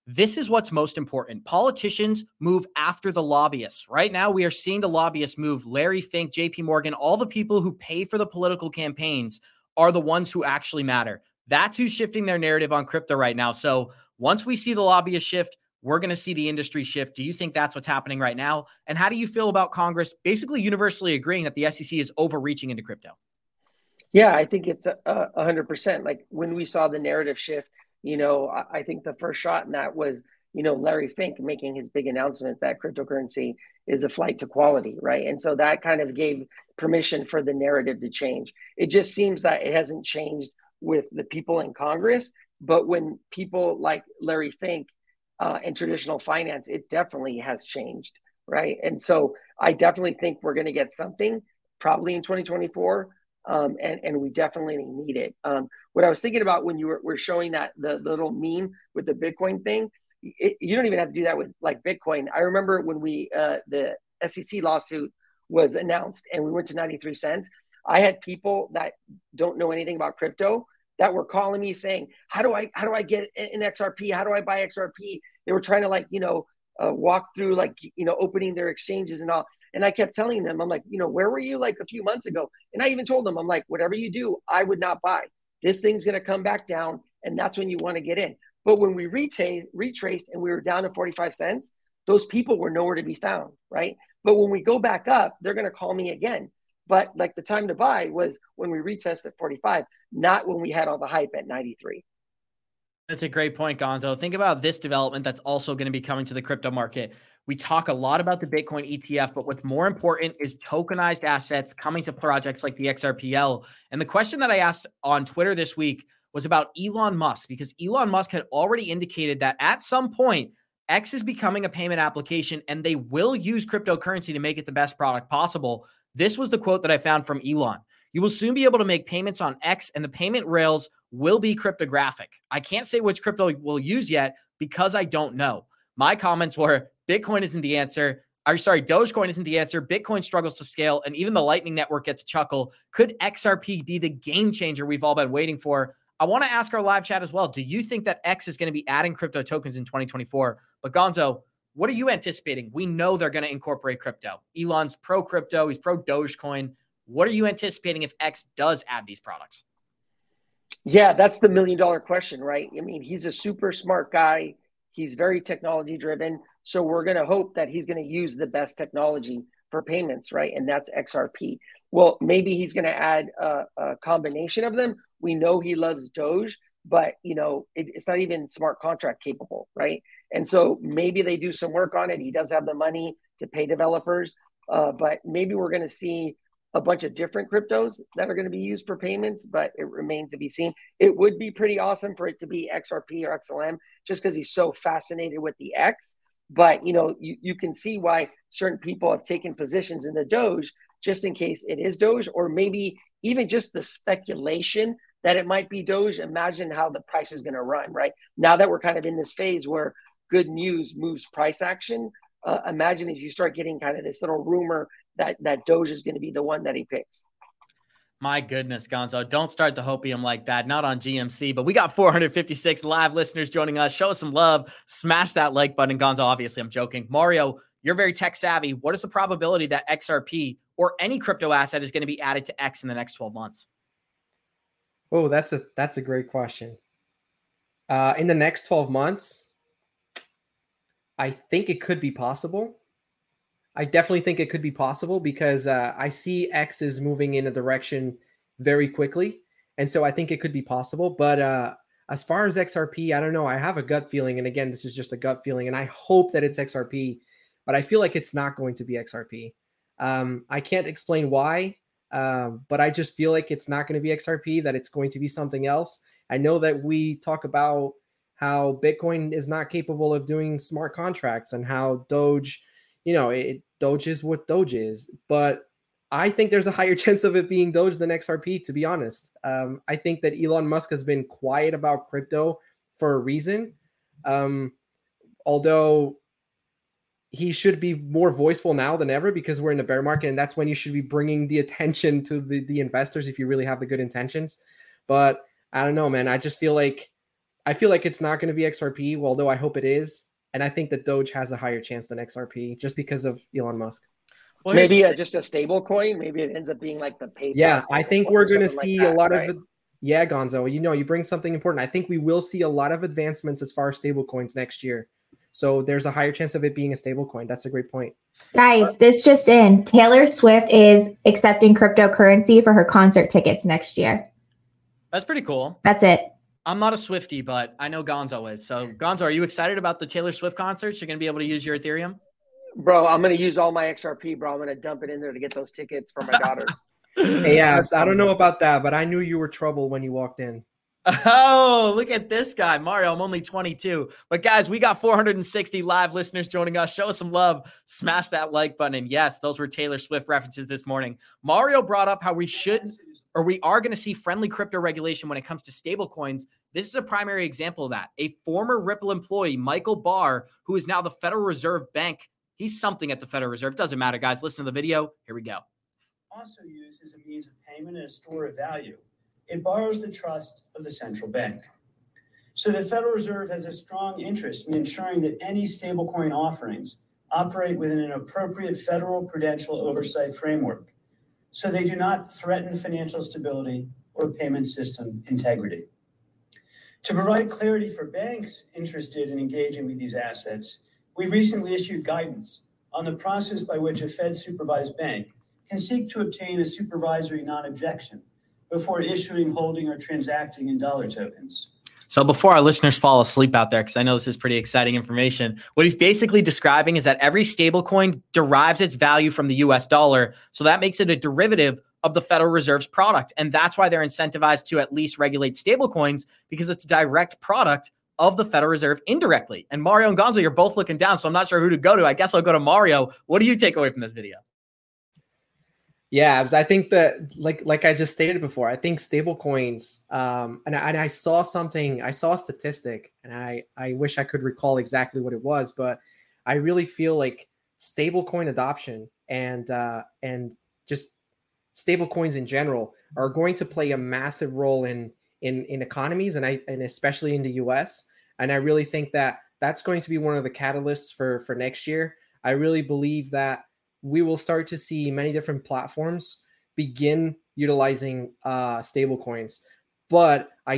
This is what's most important. Politicians move after the lobbyists. Right now, we are seeing the lobbyists move. Larry Fink, JP Morgan, all the people who pay for the political campaigns are the ones who actually matter. That's who's shifting their narrative on crypto right now. So once we see the lobbyist shift, we're going to see the industry shift. Do you think that's what's happening right now? And how do you feel about Congress basically universally agreeing that the SEC is overreaching into crypto? Yeah, I think it's 100%. Like when we saw the narrative shift, you know, I think the first shot in that was, you know, Larry Fink making his big announcement that cryptocurrency is a flight to quality, right? And so that kind of gave permission for the narrative to change. It just seems that it hasn't changed with the people in Congress, but when people like Larry Fink and traditional finance, it definitely has changed, right? And so I definitely think we're going to get something probably in 2024. And we definitely need it. What I was thinking about when you were showing that the little meme with the Bitcoin thing, you don't even have to do that with like Bitcoin. I remember when we the SEC lawsuit was announced and we went to 93 cents. I had people that don't know anything about crypto that were calling me saying, how do I get an XRP? How do I buy XRP? They were trying to like, you know, walk through like, you know, opening their exchanges and all. And I kept telling them, I'm like, you know, where were you like a few months ago? And I even told them, I'm like, whatever you do, I would not buy. This thing's going to come back down. And that's when you want to get in. But when we retraced and we were down to 45 cents, those people were nowhere to be found, right? But when we go back up, they're going to call me again. But like the time to buy was when we retested 45, not when we had all the hype at 93. That's a great point, Gonzo. Think about this development that's also going to be coming to the crypto market. We talk a lot about the Bitcoin ETF, but what's more important is tokenized assets coming to projects like the XRPL. And the question that I asked on Twitter this week was about Elon Musk, because Elon Musk had already indicated that at some point, X is becoming a payment application and they will use cryptocurrency to make it the best product possible. This was the quote that I found from Elon. You will soon be able to make payments on X and the payment rails will be cryptographic. I can't say which crypto we'll use yet because I don't know. My comments were, Bitcoin isn't the answer. Dogecoin isn't the answer. Bitcoin struggles to scale, and even the Lightning Network gets a chuckle. Could XRP be the game changer we've all been waiting for? I want to ask our live chat as well. Do you think that X is going to be adding crypto tokens in 2024? But Gonzo, what are you anticipating? We know they're going to incorporate crypto. Elon's pro crypto. He's pro Dogecoin. What are you anticipating if X does add these products? Yeah, that's the million-dollar question, right? I mean, he's a super smart guy. He's very technology-driven. So we're going to hope that he's going to use the best technology for payments, right? And that's XRP. Well, maybe he's going to add a combination of them. We know he loves Doge, but you know it's not even smart contract capable, right? And so maybe they do some work on it. He does have the money to pay developers, but maybe we're going to see a bunch of different cryptos that are going to be used for payments, but it remains to be seen. It would be pretty awesome for it to be XRP or XLM just because he's so fascinated with the X. But, you know, you can see why certain people have taken positions in the Doge just in case it is Doge, or maybe even just the speculation that it might be Doge. Imagine how the price is going to run, right? Now that we're kind of in this phase where good news moves price action, imagine if you start getting kind of this little rumor that Doge is going to be the one that he picks. My goodness, Gonzo, don't start the hopium like that. Not on GMC, but we got 456 live listeners joining us. Show us some love. Smash that like button. Gonzo, obviously, I'm joking. Mario, you're very tech savvy. What is the probability that XRP or any crypto asset is going to be added to X in the next 12 months? Oh, that's a great question. In the next 12 months, I think it could be possible. I definitely think it could be possible because I see X is moving in a direction very quickly. And so I think it could be possible. But as far as XRP, I don't know. I have a gut feeling. And again, this is just a gut feeling. And I hope that it's XRP, but I feel like it's not going to be XRP. I can't explain why, but I just feel like it's not going to be XRP, that it's going to be something else. I know that we talk about how Bitcoin is not capable of doing smart contracts and how Doge, you know, Doge is what Doge is, but I think there's a higher chance of it being Doge than XRP, to be honest. I think that Elon Musk has been quiet about crypto for a reason. Although he should be more voiceful now than ever because we're in a bear market, and that's when you should be bringing the attention to the investors if you really have the good intentions. But I don't know, man. I feel like it's not going to be XRP, although I hope it is. And I think that Doge has a higher chance than XRP just because of Elon Musk. Well, maybe just a stable coin. Maybe it ends up being like the PayPal. Yeah, I think we're going to see like that, a lot right? of... Yeah, Gonzo, you know, you bring something important. I think we will see a lot of advancements as far as stable coins next year. So there's a higher chance of it being a stable coin. That's a great point. Guys, this just in. Taylor Swift is accepting cryptocurrency for her concert tickets next year. That's pretty cool. That's it. I'm not a Swiftie, but I know Gonzo is. So, Gonzo, are you excited about the Taylor Swift concerts? You're going to be able to use your Ethereum? Bro, I'm going to use all my XRP, bro. I'm going to dump it in there to get those tickets for my daughters. Hey, Abs, I don't know about that, but I knew you were trouble when you walked in. Oh, look at this guy, Mario. I'm only 22. But, guys, we got 460 live listeners joining us. Show us some love. Smash that like button. And, yes, those were Taylor Swift references this morning. Mario brought up how we should or we are going to see friendly crypto regulation when it comes to stablecoins. This is a primary example of that. A former Ripple employee, Michael Barr, who is now the Federal Reserve Bank. He's something at the Federal Reserve. It doesn't matter, guys. Listen to the video. Here we go. Also used as a means of payment and a store of value. It borrows the trust of the central bank. So the Federal Reserve has a strong interest in ensuring that any stablecoin offerings operate within an appropriate federal prudential oversight framework, so they do not threaten financial stability or payment system integrity. To provide clarity for banks interested in engaging with these assets, we recently issued guidance on the process by which a Fed-supervised bank can seek to obtain a supervisory non-objection before issuing, holding, or transacting in dollar tokens. So before our listeners fall asleep out there, because I know this is pretty exciting information, what he's basically describing is that every stablecoin derives its value from the US dollar. So that makes it a derivative of the Federal Reserve's product. And that's why they're incentivized to at least regulate stablecoins, because it's a direct product of the Federal Reserve indirectly. And Mario and Gonzo, you're both looking down, so I'm not sure who to go to. I guess I'll go to Mario. What do you take away from this video? Yeah, I think that, like I just stated before, I think stablecoins, and I saw something, I saw a statistic, and I wish I could recall exactly what it was, but I really feel like stablecoin adoption and just stablecoins in general are going to play a massive role in in economies, and especially in the US. And I really think that that's going to be one of the catalysts for next year. I really believe that we will start to see many different platforms begin utilizing stable coins. But I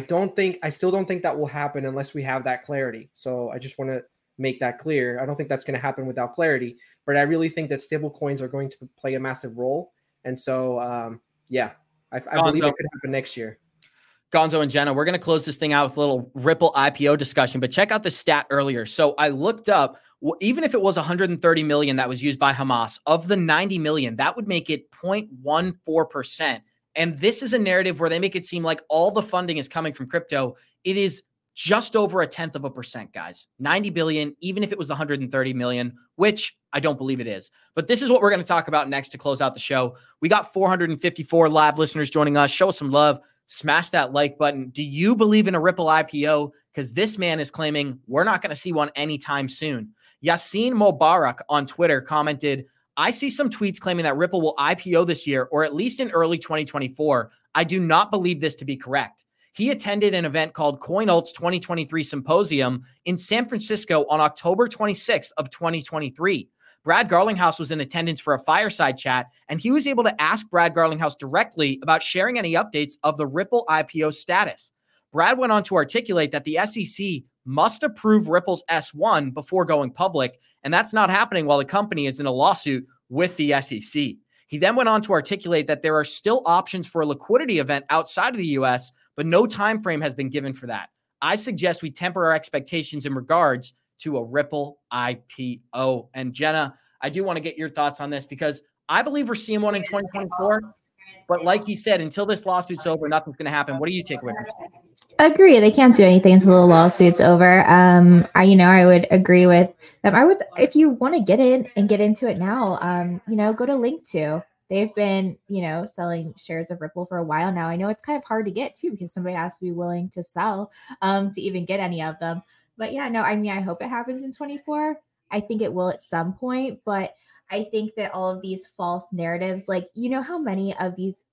still don't think that will happen unless we have that clarity. So I just want to make that clear. I don't think that's going to happen without clarity, but I really think that stable coins are going to play a massive role. And so, I believe it could happen next year. Gonzo and Jenna, we're going to close this thing out with a little Ripple IPO discussion, but check out the stat earlier. So I looked up, even if it was 130 million that was used by Hamas, of the 90 million, that would make it 0.14%. And this is a narrative where they make it seem like all the funding is coming from crypto. It is just over 0.1%, guys. 90 billion, even if it was 130 million, which I don't believe it is. But this is what we're going to talk about next to close out the show. We got 454 live listeners joining us. Show us some love. Smash that like button. Do you believe in a Ripple IPO? Because this man is claiming we're not going to see one anytime soon. Yassine Mubarak on Twitter commented, I see some tweets claiming that Ripple will IPO this year, or at least in early 2024. I do not believe this to be correct. He attended an event called CoinAlt's 2023 Symposium in San Francisco on October 26th of 2023. Brad Garlinghouse was in attendance for a fireside chat, and he was able to ask Brad Garlinghouse directly about sharing any updates of the Ripple IPO status. Brad went on to articulate that the SEC must approve Ripple's S-1 before going public, and that's not happening while the company is in a lawsuit with the SEC. He then went on to articulate that there are still options for a liquidity event outside of the U.S., but no time frame has been given for that. I suggest we temper our expectations in regards to a Ripple IPO. And Jenna, I do want to get your thoughts on this, because I believe we're seeing one in 2024, but like he said, until this lawsuit's over, nothing's going to happen. What do you take away from this? Agree. They can't do anything until the lawsuit's over. I would agree with them. I would, if you want to get in and get into it now, go to Link2. They've been, selling shares of Ripple for a while now. I know it's kind of hard to get too, because somebody has to be willing to sell to even get any of them. But yeah, no, I mean, I hope it happens in 24. I think it will at some point, but I think that all of these false narratives, like, you know how many of these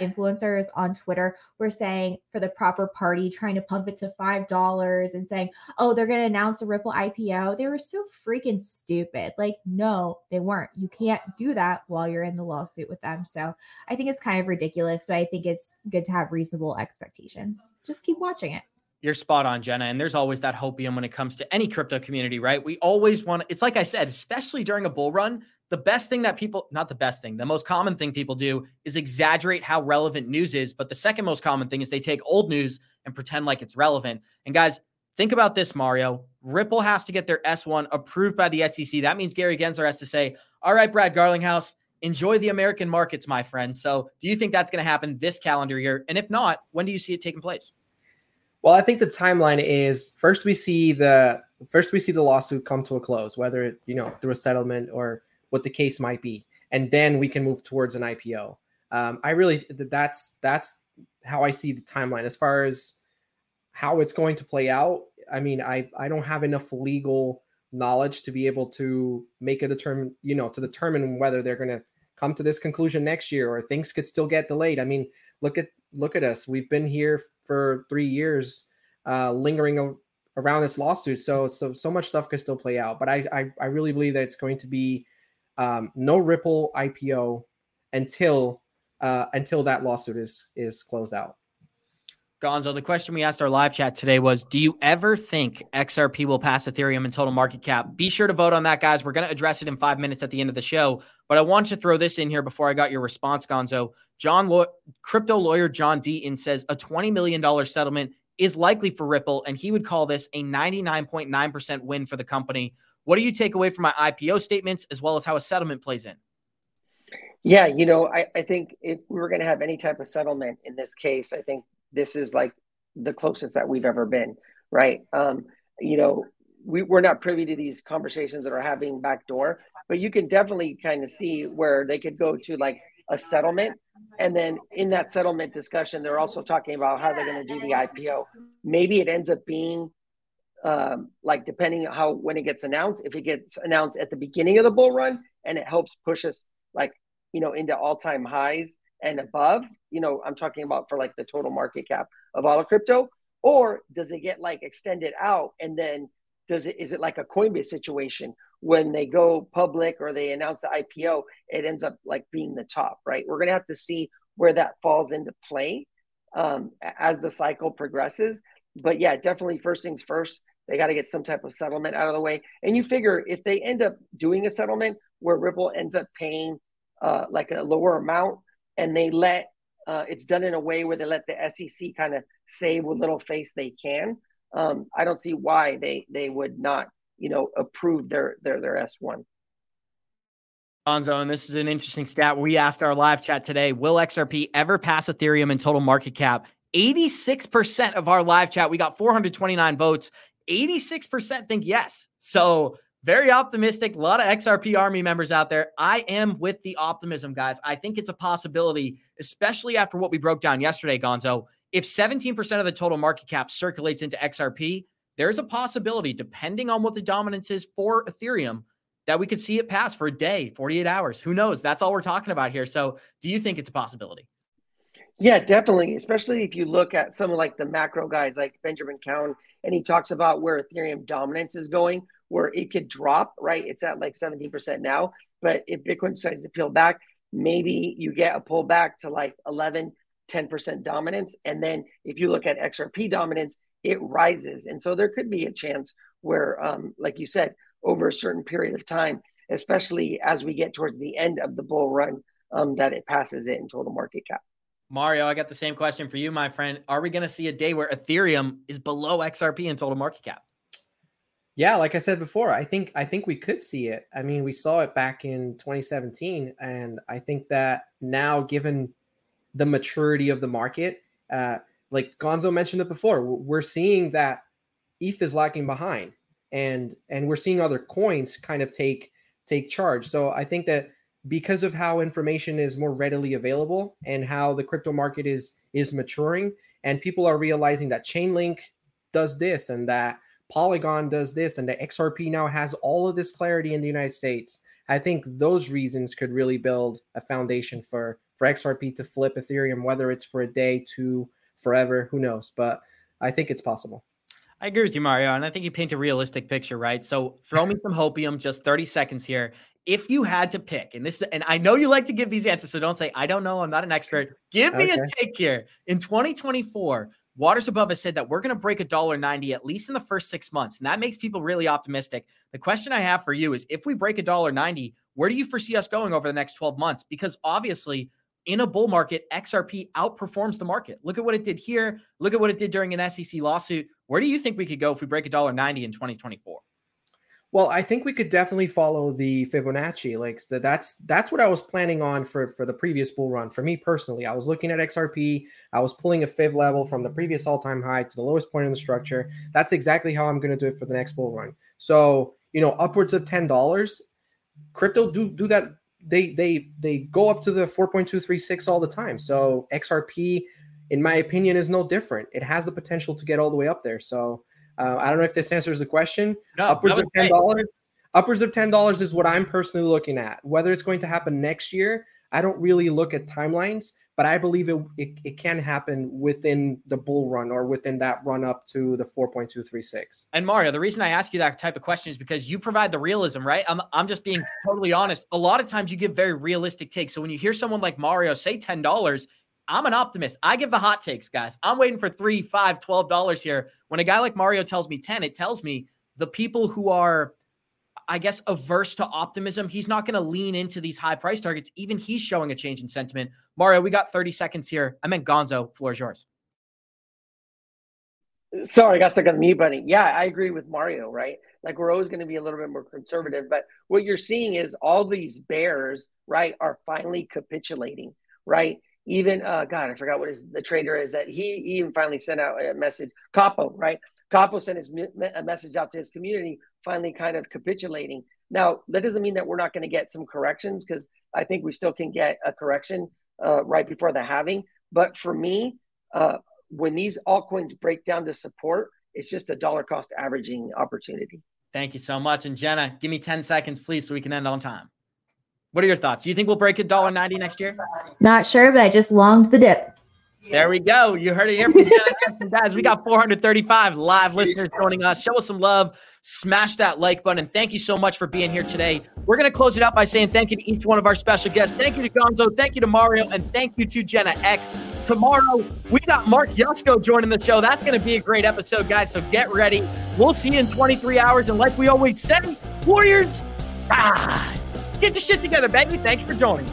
influencers on Twitter were saying for the proper party, trying to pump it to $5 and saying, oh, they're going to announce a Ripple IPO. They were so freaking stupid. Like, no, they weren't. You can't do that while you're in the lawsuit with them. So I think it's kind of ridiculous, but I think it's good to have reasonable expectations. Just keep watching it. You're spot on, Jenna. And there's always that hopium when it comes to any crypto community, right? We always want, it's like I said, especially during a bull run, the most common thing people do is exaggerate how relevant news is. But the second most common thing is they take old news and pretend like it's relevant. And guys, think about this, Mario. Ripple has to get their S1 approved by the SEC. That means Gary Gensler has to say, all right, Brad Garlinghouse, enjoy the American markets, my friend. So do you think that's going to happen this calendar year? And if not, when do you see it taking place? Well, I think the timeline is first we see the lawsuit come to a close, whether through a settlement or what the case might be, and then we can move towards an IPO. That's how I see the timeline as far as how it's going to play out. I mean, I don't have enough legal knowledge to be able to make a determine whether they're going to come to this conclusion next year, or things could still get delayed. I mean, look at us. We've been here for 3 years lingering around this lawsuit. So much stuff could still play out. But I really believe that it's going to be no Ripple IPO until that lawsuit is closed out. Gonzo, the question we asked our live chat today was, do you ever think XRP will pass Ethereum in total market cap? Be sure to vote on that, guys. We're going to address it in 5 minutes at the end of the show. But I want to throw this in here before I got your response, Gonzo. Crypto lawyer John Deaton says a $20 million settlement is likely for Ripple, and he would call this a 99.9% win for the company. What do you take away from my IPO statements, as well as how a settlement plays in? Yeah, I think if we were going to have any type of settlement in this case, I think this is like the closest that we've ever been, right? We're not privy to these conversations that are happening back door, but you can definitely kind of see where they could go to like a settlement. And then in that settlement discussion, they're also talking about how they're going to do the IPO. Maybe it ends up being depending on when it gets announced, if it gets announced at the beginning of the bull run and it helps push us into all-time highs and above, you know, I'm talking about for like the total market cap of all of crypto? Or does it get like extended out, and then does it, is it like a Coinbase situation when they go public or they announce the IPO, it ends up like being the top, right? We're going to have to see where that falls into play as the cycle progresses. But yeah, definitely first things first, they got to get some type of settlement out of the way. And you figure if they end up doing a settlement where Ripple ends up paying like a lower amount, and they let, it's done in a way where they let the SEC kind of say what little face they can, I don't see why they would not, you know, approve their S1. Gonzo, and this is an interesting stat. We asked our live chat today, will XRP ever pass Ethereum in total market cap? 86% of our live chat, we got 429 votes. 86% think yes. So very optimistic. A lot of XRP Army members out there. I am with the optimism, guys. I think it's a possibility, especially after what we broke down yesterday, Gonzo. If 17% of the total market cap circulates into XRP, there's a possibility, depending on what the dominance is for Ethereum, that we could see it pass for a day, 48 hours. Who knows? That's all we're talking about here. So do you think it's a possibility? Yeah, definitely. Especially if you look at some of like the macro guys like Benjamin Cowan, and he talks about where Ethereum dominance is going, where it could drop, right? It's at like 17% now, but if Bitcoin decides to peel back, maybe you get a pullback to like 11, 10% dominance. And then if you look at XRP dominance, it rises. And so there could be a chance where, like you said, over a certain period of time, especially as we get towards the end of the bull run, that it passes it in total market cap. Mario, I got the same question for you, my friend. Are we going to see a day where Ethereum is below XRP in total market cap? Yeah, like I said before, I think we could see it. I mean, we saw it back in 2017, and I think that now, given the maturity of the market, like Gonzo mentioned it before, we're seeing that ETH is lagging behind, and we're seeing other coins kind of take charge. So I think that because of how information is more readily available and how the crypto market is maturing, and people are realizing that Chainlink does this and that Polygon does this and that XRP now has all of this clarity in the United States, I think those reasons could really build a foundation for XRP to flip Ethereum, whether it's for a day, two, forever, who knows? But I think it's possible. I agree with you, Mario, and I think you paint a realistic picture, right? So throw me some hopium, just 30 seconds here. If you had to pick, and I know you like to give these answers, so don't say, I don't know, I'm not an expert. Give me a take here. In 2024, Waters Above has said that we're going to break $1.90 at least in the first 6 months, and that makes people really optimistic. The question I have for you is, if we break $1.90, where do you foresee us going over the next 12 months? Because obviously, in a bull market, XRP outperforms the market. Look at what it did here. Look at what it did during an SEC lawsuit. Where do you think we could go if we break $1.90 in 2024? Well, I think we could definitely follow the Fibonacci. Like that's what I was planning on for the previous bull run. For me personally, I was looking at XRP. I was pulling a Fib level from the previous all-time high to the lowest point in the structure. That's exactly how I'm going to do it for the next bull run. So, you know, upwards of $10, crypto do that. They go up to the 4.236 all the time. So XRP, in my opinion, is no different. It has the potential to get all the way up there. So I don't know if this answers the question. No, upwards of $10. Right. Upwards of $10 is what I'm personally looking at. Whether it's going to happen next year, I don't really look at timelines, but I believe it can happen within the bull run or within that run up to the 4.236. And Mario, the reason I ask you that type of question is because you provide the realism, right? I'm just being totally honest. A lot of times you give very realistic takes. So when you hear someone like Mario say $10, I'm an optimist. I give the hot takes, guys. I'm waiting for $3, $5, $12 here. When a guy like Mario tells me $10, it tells me the people who are, I guess, averse to optimism, he's not going to lean into these high price targets. Even he's showing a change in sentiment. Mario, we got 30 seconds here. I meant Gonzo. Floor is yours. Sorry, I got stuck on the mute button. Yeah, I agree with Mario, right? Like we're always going to be a little bit more conservative, but what you're seeing is all these bears, right, are finally capitulating, right? Even, I forgot what the trader is that he even finally sent out a message. Capo, right? Capo sent a message out to his community, finally kind of capitulating. Now, that doesn't mean that we're not going to get some corrections, because I think we still can get a correction right before the halving. But for me, when these altcoins break down to support, it's just a dollar cost averaging opportunity. Thank you so much. And Jenna, give me 10 seconds, please, so we can end on time. What are your thoughts? Do you think we'll break $1.90 next year? Not sure, but I just longed the dip. There we go. You heard it here from guys. We got 435 live listeners joining us. Show us some love. Smash that like button. Thank you so much for being here today. We're going to close it out by saying thank you to each one of our special guests. Thank you to Gonzo. Thank you to Mario. And thank you to Jenna X. Tomorrow, we got Mark Yusko joining the show. That's going to be a great episode, guys. So get ready. We'll see you in 23 hours. And like we always say, Warriors, rise. Get your shit together, baby. Thank you for joining.